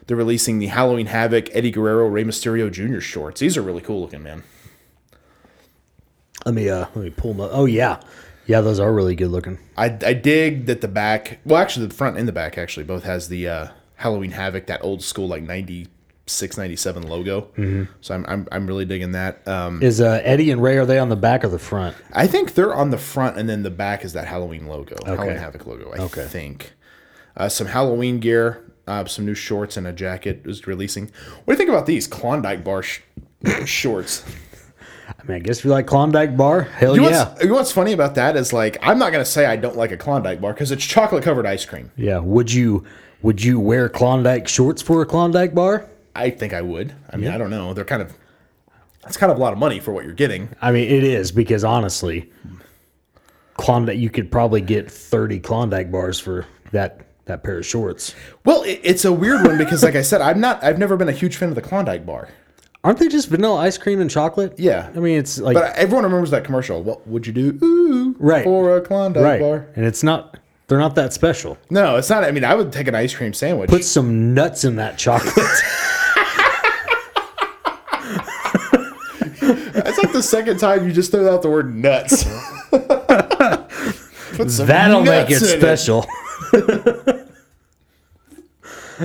They're releasing the Halloween Havoc, Eddie Guerrero, Rey Mysterio Junior shorts. These are really cool looking, man. Let me uh, let me pull them up. Oh, yeah. Yeah, those are really good looking. I, I dig that the back, well, actually the front and the back actually both has the uh, Halloween Havoc, that old school like ninety-six, ninety-seven logo. Mm-hmm. So I'm, I'm I'm really digging that. Um, is uh, Eddie and Ray, are they on the back or the front? I think they're on the front, and then the back is that Halloween logo, okay. Halloween Havoc logo. I okay. think uh, some Halloween gear, uh, some new shorts and a jacket is releasing. What do you think about these Klondike bar sh- shorts? I mean, I guess if you like Klondike bar, hell you know yeah. You know what's funny about that is, like, I'm not going to say I don't like a Klondike bar because it's chocolate covered ice cream. Yeah. Would you would you wear Klondike shorts for a Klondike bar? I think I would. I mean, yeah. I don't know. They're kind of, that's kind of a lot of money for what you're getting. I mean, it is, because honestly, Klondike, you could probably get thirty Klondike bars for that that pair of shorts. Well, it, it's a weird one because, like I said, I'm not. I've never been a huge fan of the Klondike bar. Aren't they just vanilla ice cream and chocolate? Yeah. I mean, it's like... But everyone remembers that commercial. What would you do ooh, right. for a Klondike right. bar? And it's not... They're not that special. No, it's not. I mean, I would take an ice cream sandwich. Put some nuts in that chocolate. That's like the second time you just threw out the word nuts. Put some That'll nuts make it special. It.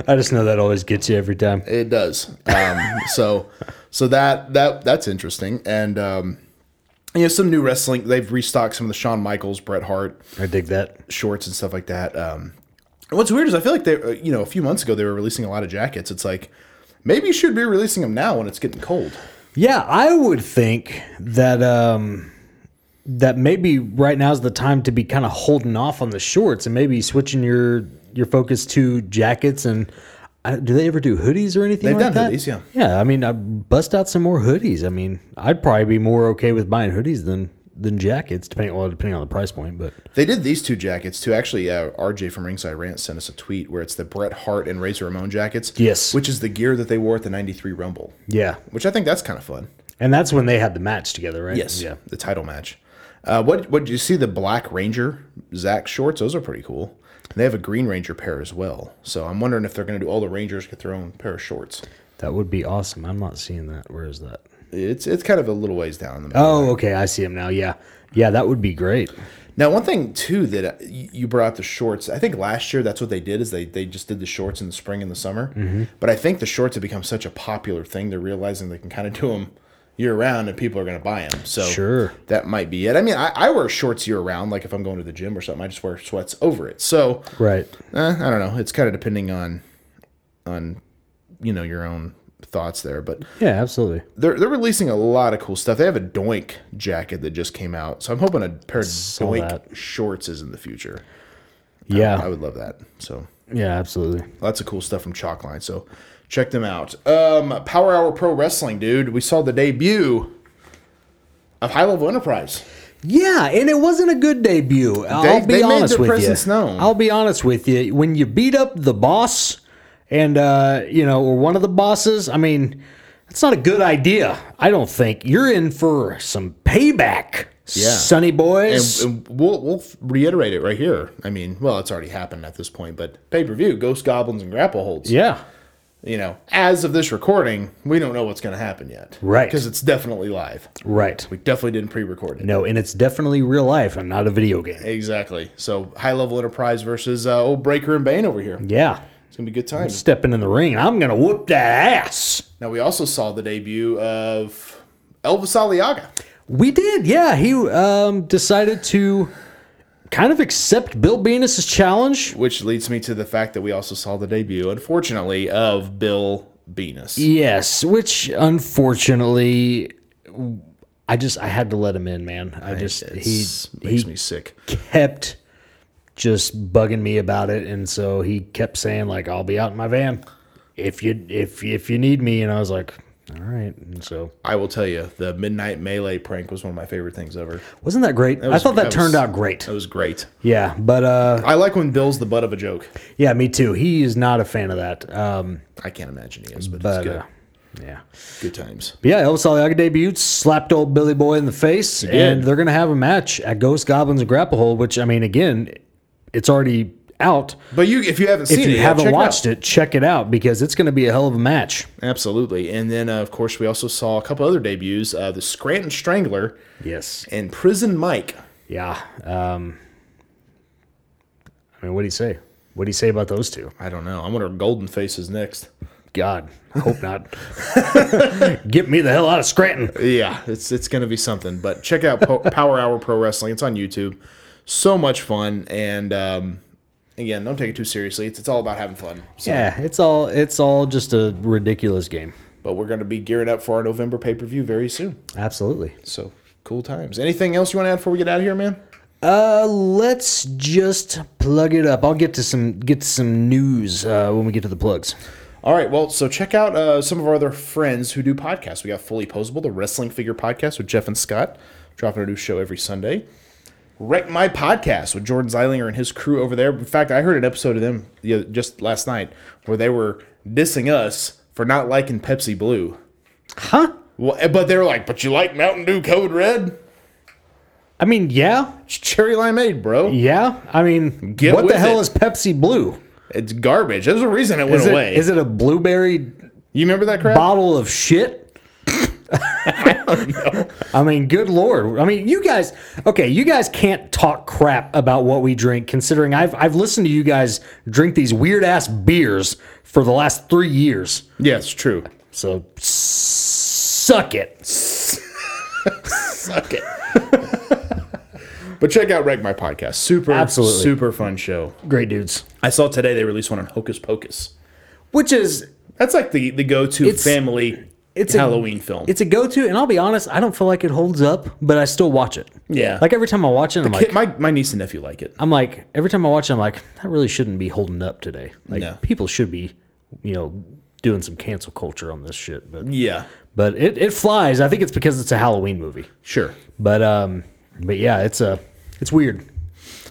I just know that always gets you every time. It does. Um, so, so that that that's interesting, and um, you know, some new wrestling. They've restocked some of the Shawn Michaels, Bret Hart. I dig that shorts and stuff like that. Um, what's weird is I feel like they, you know, a few months ago they were releasing a lot of jackets. It's like maybe you should be releasing them now when it's getting cold. Yeah, I would think that um, that maybe right now is the time to be kind of holding off on the shorts and maybe switching your. Your focus to jackets, and uh, do they ever do hoodies or anything They've like that? They've done hoodies, yeah. Yeah, I mean, I bust out some more hoodies. I mean, I'd probably be more okay with buying hoodies than than jackets, depending well, depending on the price point. But they did these two jackets too. Actually, uh, R J from Ringside Rant sent us a tweet where it's the Bret Hart and Razor Ramon jackets. Yes, which is the gear that they wore at the ninety-three Rumble. Yeah, which I think that's kind of fun. And that's when they had the match together, right? Yes, yeah, the title match. Uh, what what did you see? The Black Ranger Zach shorts. Those are pretty cool. They have a Green Ranger pair as well. So I'm wondering if they're going to do all the Rangers get their own pair of shorts. That would be awesome. I'm not seeing that. Where is that? It's it's kind of a little ways down in the middle. Oh, okay. I see them now. Yeah. Yeah, that would be great. Now, one thing, too, that you brought up the shorts. I think last year that's what they did is they, they just did the shorts in the spring and the summer. Mm-hmm. But I think the shorts have become such a popular thing. They're realizing they can kind of do them year-round and people are going to buy them. So sure. That might be it. I mean, I, I wear shorts year-round. Like if I'm going to the gym or something, I just wear sweats over it. So right. Eh, I don't know. It's kind of depending on, on you know, your own thoughts there. But yeah, absolutely. They're they're releasing a lot of cool stuff. They have a Doink jacket that just came out. So I'm hoping a pair of Doink that. shorts is in the future. Yeah. Um, I would love that. So yeah, absolutely. Lots of cool stuff from Chalkline. So check them out. Um, Power Hour Pro Wrestling, dude. We saw the debut of High Level Enterprise. Yeah, and it wasn't a good debut. I'll they, be they honest made their with presence you. Known. I'll be honest with you. When you beat up the boss, and uh, you know, or one of the bosses, I mean, that's not a good idea. I don't think you're in for some payback. Yeah, Sonny Boys. And, and we'll, we'll reiterate it right here. I mean, well, it's already happened at this point, but pay-per-view, Ghosts, Goblins, and Grapple Holds. Yeah. You know, as of this recording, we don't know what's going to happen yet. Right. Because it's definitely live. Right. We definitely didn't pre-record it. No, and it's definitely real life and not a video game. Exactly. So, High Level Enterprise versus uh, old Breaker and Bane over here. Yeah. It's going to be a good time. I'm stepping in the ring. I'm going to whoop that ass. Now, we also saw the debut of Elvis Aliaga. We did, yeah. He um, decided to kind of accept Bill Venus's challenge. Which leads me to the fact that we also saw the debut, unfortunately, of Bill Venus. Yes, which, unfortunately, I just, I had to let him in, man. I just, I, he makes he me sick. kept just bugging me about it, and so he kept saying, like, I'll be out in my van if you, if, if you need me, and I was like... All right, and so I will tell you, the Midnight Melee prank was one of my favorite things ever. Wasn't that great? That was, I thought that, that turned was, out great. It was great. Yeah, but uh, I like when Bill's the butt of a joke. Yeah, me too. He is not a fan of that. Um, I can't imagine he is, but, but it's good. Uh, yeah, good times. But yeah, Elvis Aliaga debuted, slapped old Billy Boy in the face, and they're gonna have a match at Ghosts, Goblins, and Grapple Hole. Which I mean, again, it's already out. But you, if you haven't seen it, if you it, haven't yeah, watched it, it, check it out because it's going to be a hell of a match. Absolutely. And then, uh, of course, we also saw a couple other debuts: uh, the Scranton Strangler, yes, and Prison Mike. Yeah. Um, I mean, what do you say? What do you say about those two? I don't know. I wonder if Golden Face is next. God, I hope not. Get me the hell out of Scranton. Yeah, it's it's going to be something. But check out po- Power Hour Pro Wrestling. It's on YouTube. So much fun. And, um, again, don't take it too seriously. It's, it's all about having fun. So. Yeah, it's all it's all just a ridiculous game. But we're going to be gearing up for our November pay-per-view very soon. Absolutely. So, cool times. Anything else you want to add before we get out of here, man? Uh, let's just plug it up. I'll get to some get to some news uh, when we get to the plugs. All right, well, so check out uh, some of our other friends who do podcasts. We got Fully Posable, the Wrestling Figure Podcast with Jeff and Scott, dropping a new show every Sunday. Wreck My Podcast with Jordan Zeilinger and his crew over there. In fact, I heard an episode of them just last night where they were dissing us for not liking Pepsi Blue. Huh? Well, but they were like, but you like Mountain Dew Code Red? I mean, yeah. It's cherry limeade, bro. Yeah. I mean, Get what the hell it. is Pepsi Blue? It's garbage. There's a reason it went is it, away. Is it a blueberry? You remember that crap? Bottle of shit? I don't know. I mean, good Lord. I mean, you guys, okay, you guys can't talk crap about what we drink, considering I've I've listened to you guys drink these weird-ass beers for the last three years. Yeah, it's true. So, suck it. Suck it. But check out Wreck My Podcast. Super, Absolutely. super fun show. Great dudes. I saw today they released one on Hocus Pocus. Which is... That's like the, the go-to it's, family it's Halloween a, film. It's a go-to, and I'll be honest, I don't feel like it holds up, but I still watch it. Yeah. Like, every time I watch it, the I'm kid, like... My, my niece and nephew like it. I'm like, every time I watch it, I'm like, that really shouldn't be holding up today. Like, no. People should be, you know, doing some cancel culture on this shit. But Yeah. But it, it flies. I think it's because it's a Halloween movie. Sure. But, um, but yeah, it's a... It's weird.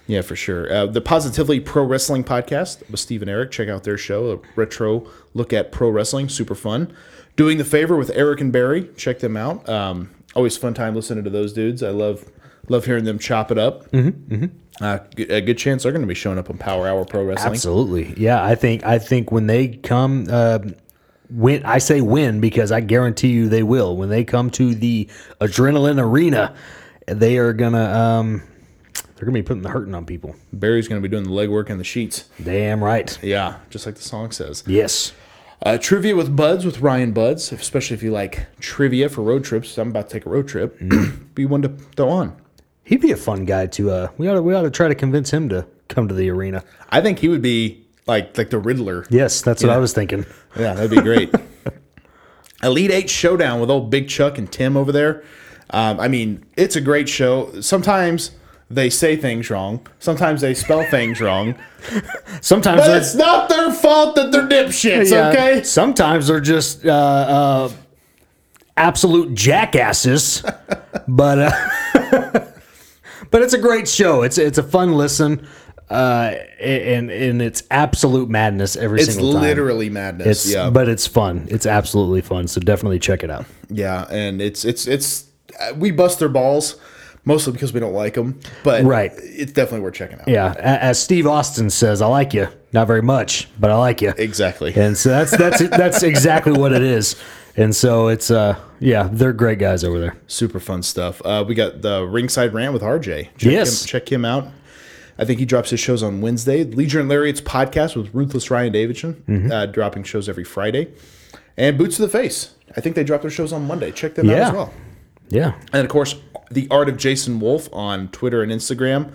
Yeah, for sure. Uh, the Positively Pro Wrestling Podcast with Steve and Eric. Check out their show, a retro look at pro wrestling. Super fun. Doing the Favor with Eric and Barry. Check them out. Um, always fun time listening to those dudes. I love love hearing them chop it up. Mm-hmm, mm-hmm. Uh, a good chance they're going to be showing up on Power Hour Pro Wrestling. Absolutely. Yeah, I think I think when they come, uh, when I say when because I guarantee you they will. When they come to the Adrenaline Arena, they are going to... Um, They're going to be putting the hurting on people. Barry's going to be doing the legwork and the sheets. Damn right. Yeah, just like the song says. Yes. Uh, trivia with Buds with Ryan Buds, especially if you like trivia for road trips. I'm about to take a road trip. Mm. Be one to throw on. He'd be a fun guy to... Uh, we ought to, we ought to try to convince him to come to the arena. I think he would be like like the Riddler. Yes, that's what know? I was thinking. Yeah, that'd be great. Elite Eight Showdown with old Big Chuck and Tim over there. Um, I mean, it's a great show. Sometimes... They say things wrong. Sometimes they spell things wrong. Sometimes, but it's not their fault that they're dipshits, yeah, okay? Sometimes they're just uh, uh, absolute jackasses. but uh, but it's a great show. It's it's a fun listen, uh, and and it's absolute madness every it's single time. It's literally madness. It's, yeah, but it's fun. It's absolutely fun. So definitely check it out. Yeah, and it's it's it's we bust their balls. Mostly because we don't like them, but right. It's definitely worth checking out. Yeah, as Steve Austin says, I like you. Not very much, but I like you. Exactly. And so that's that's that's exactly what it is. And so it's, uh, yeah, they're great guys over there. Super fun stuff. Uh, we got the Ringside Rant with R J. Check yes. Him, check him out. I think he drops his shows on Wednesday. Leisure and Lariat's podcast with Ruthless Ryan Davidson, mm-hmm. uh, dropping shows every Friday. And Boots to the Face. I think they drop their shows on Monday. Check them yeah. out as well. Yeah. And, of course, The Art of Jason Wolf on Twitter and Instagram.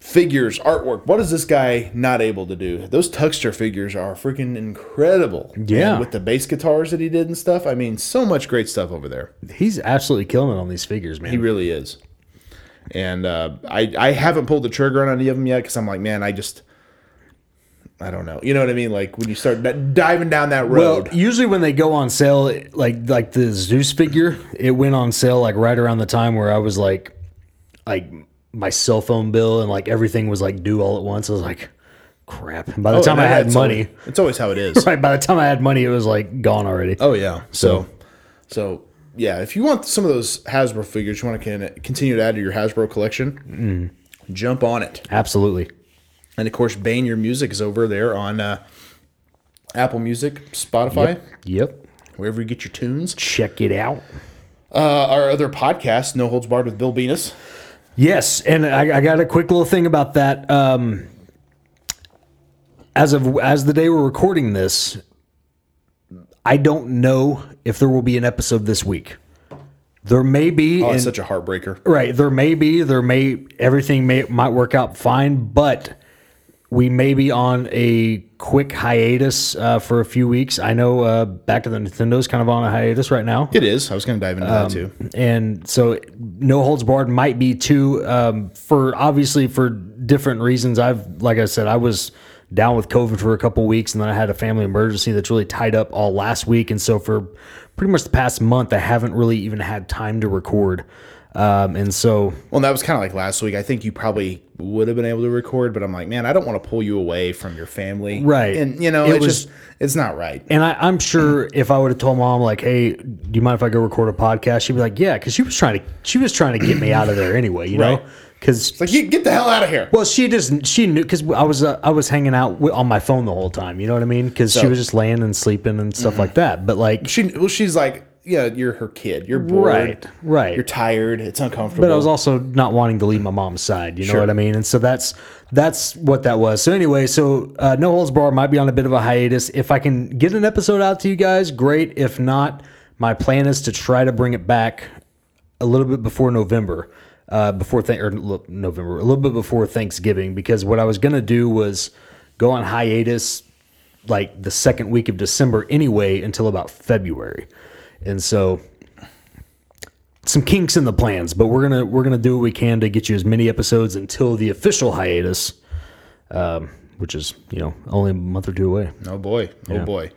Figures, artwork. What is this guy not able to do? Those Tuxter figures are freaking incredible. Yeah. And with the bass guitars that he did and stuff. I mean, so much great stuff over there. He's absolutely killing it on these figures, man. He really is. And uh, I, I haven't pulled the trigger on any of them yet because I'm like, man, I just... I don't know. You know what I mean? Like when you start diving down that road. Well, usually when they go on sale, like like the Zeus figure, it went on sale like right around the time where I was like, like my cell phone bill and like everything was like due all at once. I was like, crap. And by the oh, time I had money, always, it's always how it is. Right. By the time I had money, it was like gone already. Oh yeah. So, so yeah. If you want some of those Hasbro figures, you want to continue to add to your Hasbro collection, mm. jump on it. Absolutely. And, of course, Bane, your music is over there on uh, Apple Music, Spotify. Yep, yep. Wherever you get your tunes. Check it out. Uh, our other podcast, No Holds Barred with Bill Venus. Yes, and I, I got a quick little thing about that. Um, as of as the day we're recording this, I don't know if there will be an episode this week. There may be. Oh, it's and, such a heartbreaker. Right. There may be. There may. Everything may might work out fine, but we may be on a quick hiatus uh, for a few weeks. I know uh, Back to the Nintendo's kind of on a hiatus right now. It is. I was going to dive into um, that too. And so No Holds Barred might be too, um, for obviously for different reasons. I've, like I said, I was down with COVID for a couple weeks, and then I had a family emergency that's really tied up all last week. And so for pretty much the past month, I haven't really even had time to record. Um, and so, well, that was kind of like last week. I think you probably would have been able to record, but I'm like, man, I don't want to pull you away from your family. Right. And you know, it, it was, just, it's not right. And I, I'm sure if I would have told mom like, hey, do you mind if I go record a podcast? She'd be like, yeah. Cause she was trying to, she was trying to get me out of there anyway, you right. know? Cause it's like, you get the hell out of here. Well, she just, she knew, cause I was, uh, I was hanging out with, on my phone the whole time. You know what I mean? Cause so, she was just laying and sleeping and stuff mm-hmm. like that. But like, she, well, she's like, yeah, you're her kid. You're bored. Right, right. You're tired. It's uncomfortable. But I was also not wanting to leave my mom's side. You know sure. what I mean? And so that's that's what that was. So anyway, so uh, No Holds Barred might be on a bit of a hiatus. If I can get an episode out to you guys, great. If not, my plan is to try to bring it back a little bit before November, uh, before th- or November, a little bit before Thanksgiving, because what I was gonna do was go on hiatus like the second week of December anyway until about February. And so some kinks in the plans, but we're going to we're gonna do what we can to get you as many episodes until the official hiatus, um, which is, you know, only a month or two away. Oh, boy. Oh, yeah. boy.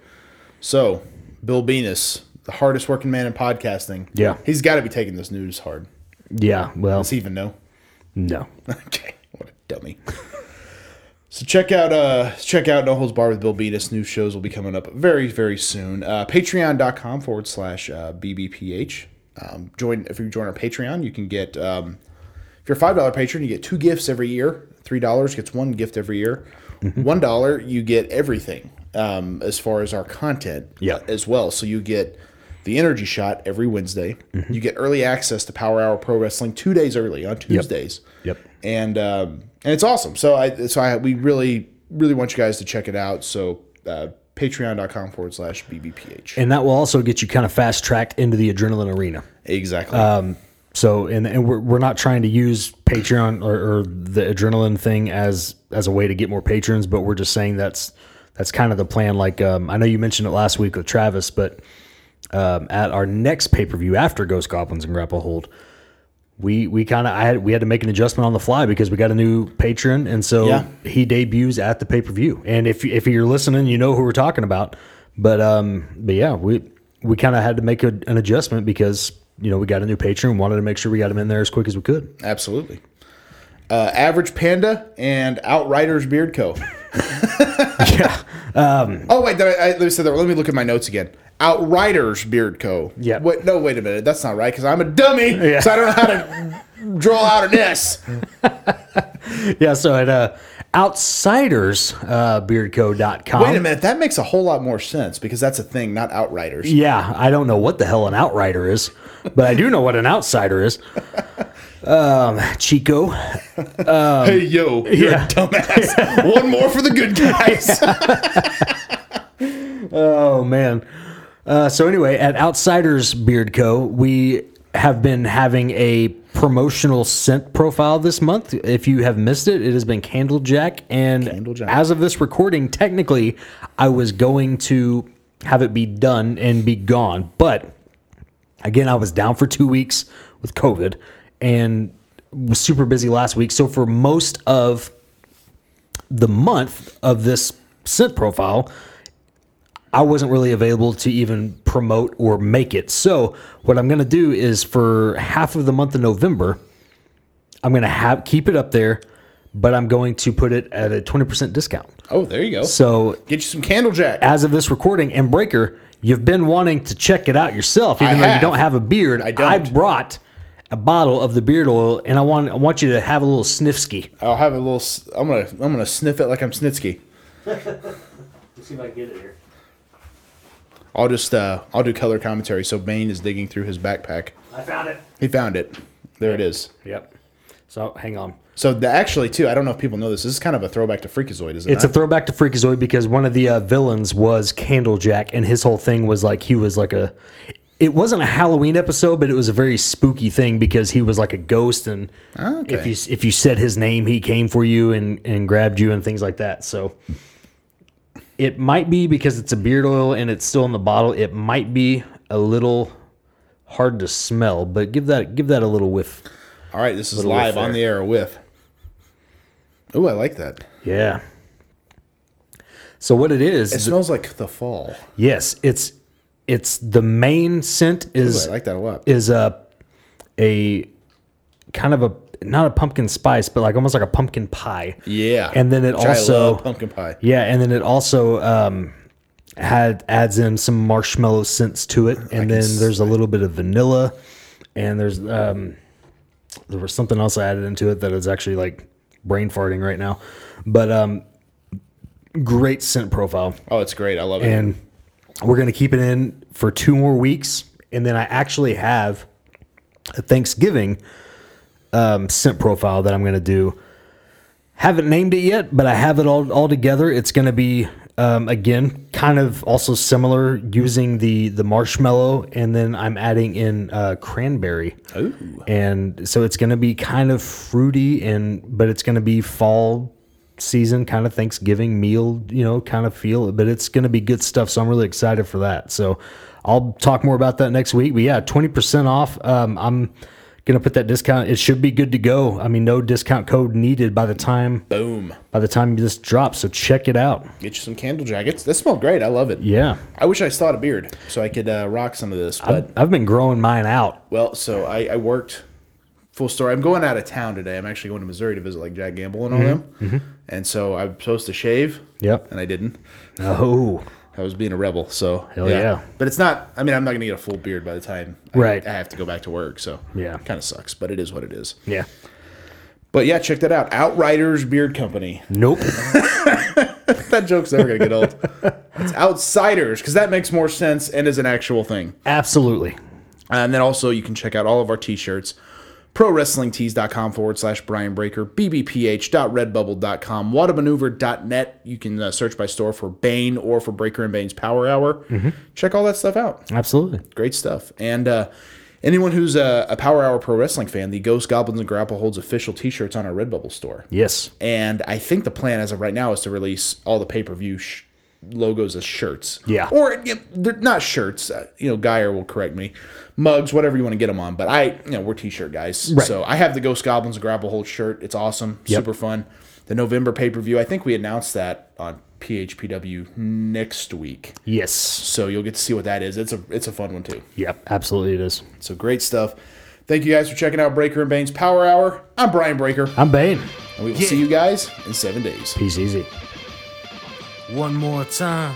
So Bill Venus, the hardest working man in podcasting. Yeah. He's got to be taking this news hard. Yeah. Well, does he even know? No. Okay. What a dummy. So check out uh, check out No Holds Barred with Bill Venus. New shows will be coming up very, very soon. Uh, Patreon.com forward slash BBPH. Um, join If you join our Patreon, you can get, um, if you're a five dollar patron, you get two gifts every year. three dollars gets one gift every year. Mm-hmm. one dollar, you get everything um, as far as our content yeah. as well. So you get the energy shot every Wednesday. Mm-hmm. You get early access to Power Hour Pro Wrestling two days early on Tuesdays. Yep. yep. And... Um, And it's awesome. So I, so I, we really, really want you guys to check it out. So uh, patreon.com forward slash BBPH. And that will also get you kind of fast tracked into the adrenaline arena. Exactly. Um, so, and, and we're, we're not trying to use Patreon or, or the adrenaline thing as, as a way to get more patrons, but we're just saying that's, that's kind of the plan. Like um, I know you mentioned it last week with Travis, but um, at our next pay-per-view after Ghost Goblins and Grapple Hold, We we kind of I had we had to make an adjustment on the fly because we got a new patron, and so yeah. he debuts at the pay per view. And if if you're listening, you know who we're talking about. But um, but yeah, we we kind of had to make a, an adjustment because you know we got a new patron, wanted to make sure we got him in there as quick as we could. Absolutely. Uh, Average Panda and Outriders Beard Co. yeah. Um, oh wait, did I, I, let me say that. Let me look at my notes again. Outriders Beard Co. Yeah. Wait, no, wait a minute. That's not right because I'm a dummy, yeah. so I don't know how to draw out an S. yeah, so at uh, outsiders beard co dot com. Uh, wait a minute. That makes a whole lot more sense because that's a thing, not Outriders. Yeah, I don't know what the hell an Outrider is, but I do know what an Outsider is. Um, Chico. Um, hey, yo, you're yeah. a dumbass. One more for the good guys. Yeah. oh, man. Uh, so anyway, at Outsiders Beard Co., we have been having a promotional scent profile this month. If you have missed it, it has been Candlejack. And Candlejack. As of this recording, technically, I was going to have it be done and be gone. But, again, I was down for two weeks with COVID and was super busy last week. So for most of the month of this scent profile, I wasn't really available to even promote or make it. So what I'm going to do is for half of the month of November, I'm going to have keep it up there, but I'm going to put it at a twenty percent discount. Oh, there you go. So get you some Candlejack. As of this recording, and Breaker, you've been wanting to check it out yourself, even I though have. You don't have a beard. I don't. I brought a bottle of the beard oil, and I want I want you to have a little sniffski. I'll have a little. I'm gonna I'm gonna sniff it like I'm Snitsky. Let's see if I can get it here. I'll just, uh, I'll do color commentary. So Bane is digging through his backpack. I found it. He found it. There it is. Yep. So hang on. So the, actually, too, I don't know if people know this. This is kind of a throwback to Freakazoid, isn't it? It's not? a throwback to Freakazoid because one of the uh, villains was Candlejack, and his whole thing was like he was like a. It wasn't a Halloween episode, but it was a very spooky thing because he was like a ghost, and okay. if you if you said his name, he came for you and, and grabbed you and things like that. So it might be because it's a beard oil and it's still in the bottle. It might be a little hard to smell, but give that give that a little whiff. All right, this is live on the air. A whiff. Oh, I like that. Yeah. So what it is? It smells like the fall. Yes, it's. It's the main scent is Ooh, I like that a lot. Is a a kind of a not a pumpkin spice, but like almost like a pumpkin pie. Yeah, and then it Which also I love pumpkin pie. Yeah, and then it also um, had adds in some marshmallow scents to it, and then see. there's a little bit of vanilla, and there's um, there was something else I added into it that is actually like brain farting right now, but um, great scent profile. Oh, it's great. I love it. And we're going to keep it in for two more weeks, and then I actually have a Thanksgiving um, scent profile that I'm going to do. Haven't named it yet, but I have it all, all together. It's going to be, um, again, kind of also similar, using the, the marshmallow, and then I'm adding in uh, cranberry. Oh. And so it's going to be kind of fruity, and but it's going to be fall season kind of Thanksgiving meal, you know, kind of feel, but it's going to be good stuff. So I'm really excited for that. So I'll talk more about that next week. But yeah, twenty percent off. Um, I'm going to put that discount. It should be good to go. I mean, no discount code needed by the time. Boom. By the time this drops. So check it out. Get you some candle jackets. That smelled great. I love it. Yeah. I wish I still had a beard so I could uh, rock some of this. But I've, I've been growing mine out. Well, so I, I worked. Full story. I'm going out of town today. I'm actually going to Missouri to visit like Jack Gamble and all mm-hmm. them. Mm-hmm. And so I'm supposed to shave. Yep. And I didn't. Oh. I was being a rebel. So hell yeah. yeah. But it's not. I mean, I'm not going to get a full beard by the time right. I, I have to go back to work. So yeah, it kind of sucks. But it is what it is. Yeah. But yeah, check that out. Outriders Beard Company. Nope. That joke's never going to get old. It's Outsiders because that makes more sense and is an actual thing. Absolutely. And then also you can check out all of our t-shirts. ProWrestlingTees.com forward slash Brian Breaker, B B P H dot redbubble dot com, whatamaneuver dot net. You can uh, search by store for Bane or for Breaker and Bane's Power Hour. Mm-hmm. Check all that stuff out. Absolutely. Great stuff. And uh, anyone who's a, a Power Hour Pro Wrestling fan, the Ghost, Goblins, and Grapple holds official t-shirts on our Redbubble store. Yes. And I think the plan as of right now is to release all the pay-per-view sh- logos as shirts. Yeah. Or you know, they're not shirts. Uh, you know, Geyer will correct me. Mugs, whatever you want to get them on. But I, you know, we're t-shirt guys. Right. So I have the Ghost Goblins and Grapple Hold shirt. It's awesome. Yep. Super fun. The November pay-per-view, I think we announced that on P H P W next week. Yes. So you'll get to see what that is. It's a it's a fun one too. Yep, absolutely it is. So great stuff. Thank you guys for checking out Breaker and Bane's Power Hour. I'm Brian Breaker. I'm Bane. And we will yeah. see you guys in seven days. Peace easy. One more time.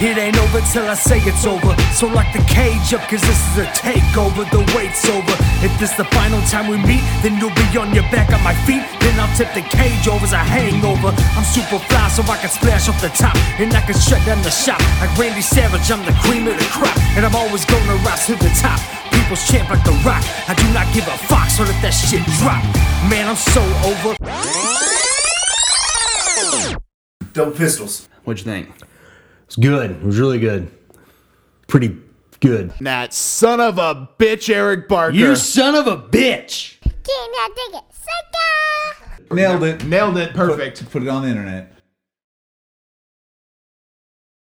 It ain't over till I say it's over. So lock the cage up, cause this is a takeover. The wait's over. If this the final time we meet, then you'll be on your back on my feet. Then I'll tip the cage over as a hangover. I'm super fly so I can splash off the top, and I can shut down the shop. Like Randy Savage, I'm the cream of the crop, and I'm always gonna rise to the top. People's champ like The Rock. I do not give a fuck, so let that shit drop. Man, I'm so over. Dope pistols. What'd you think? It was good. It was really good. Pretty good. That son of a bitch, Eric Barker. You son of a bitch. Can't dig it. Sucker. Nailed it. Nailed it. Perfect. Put, put it on the internet.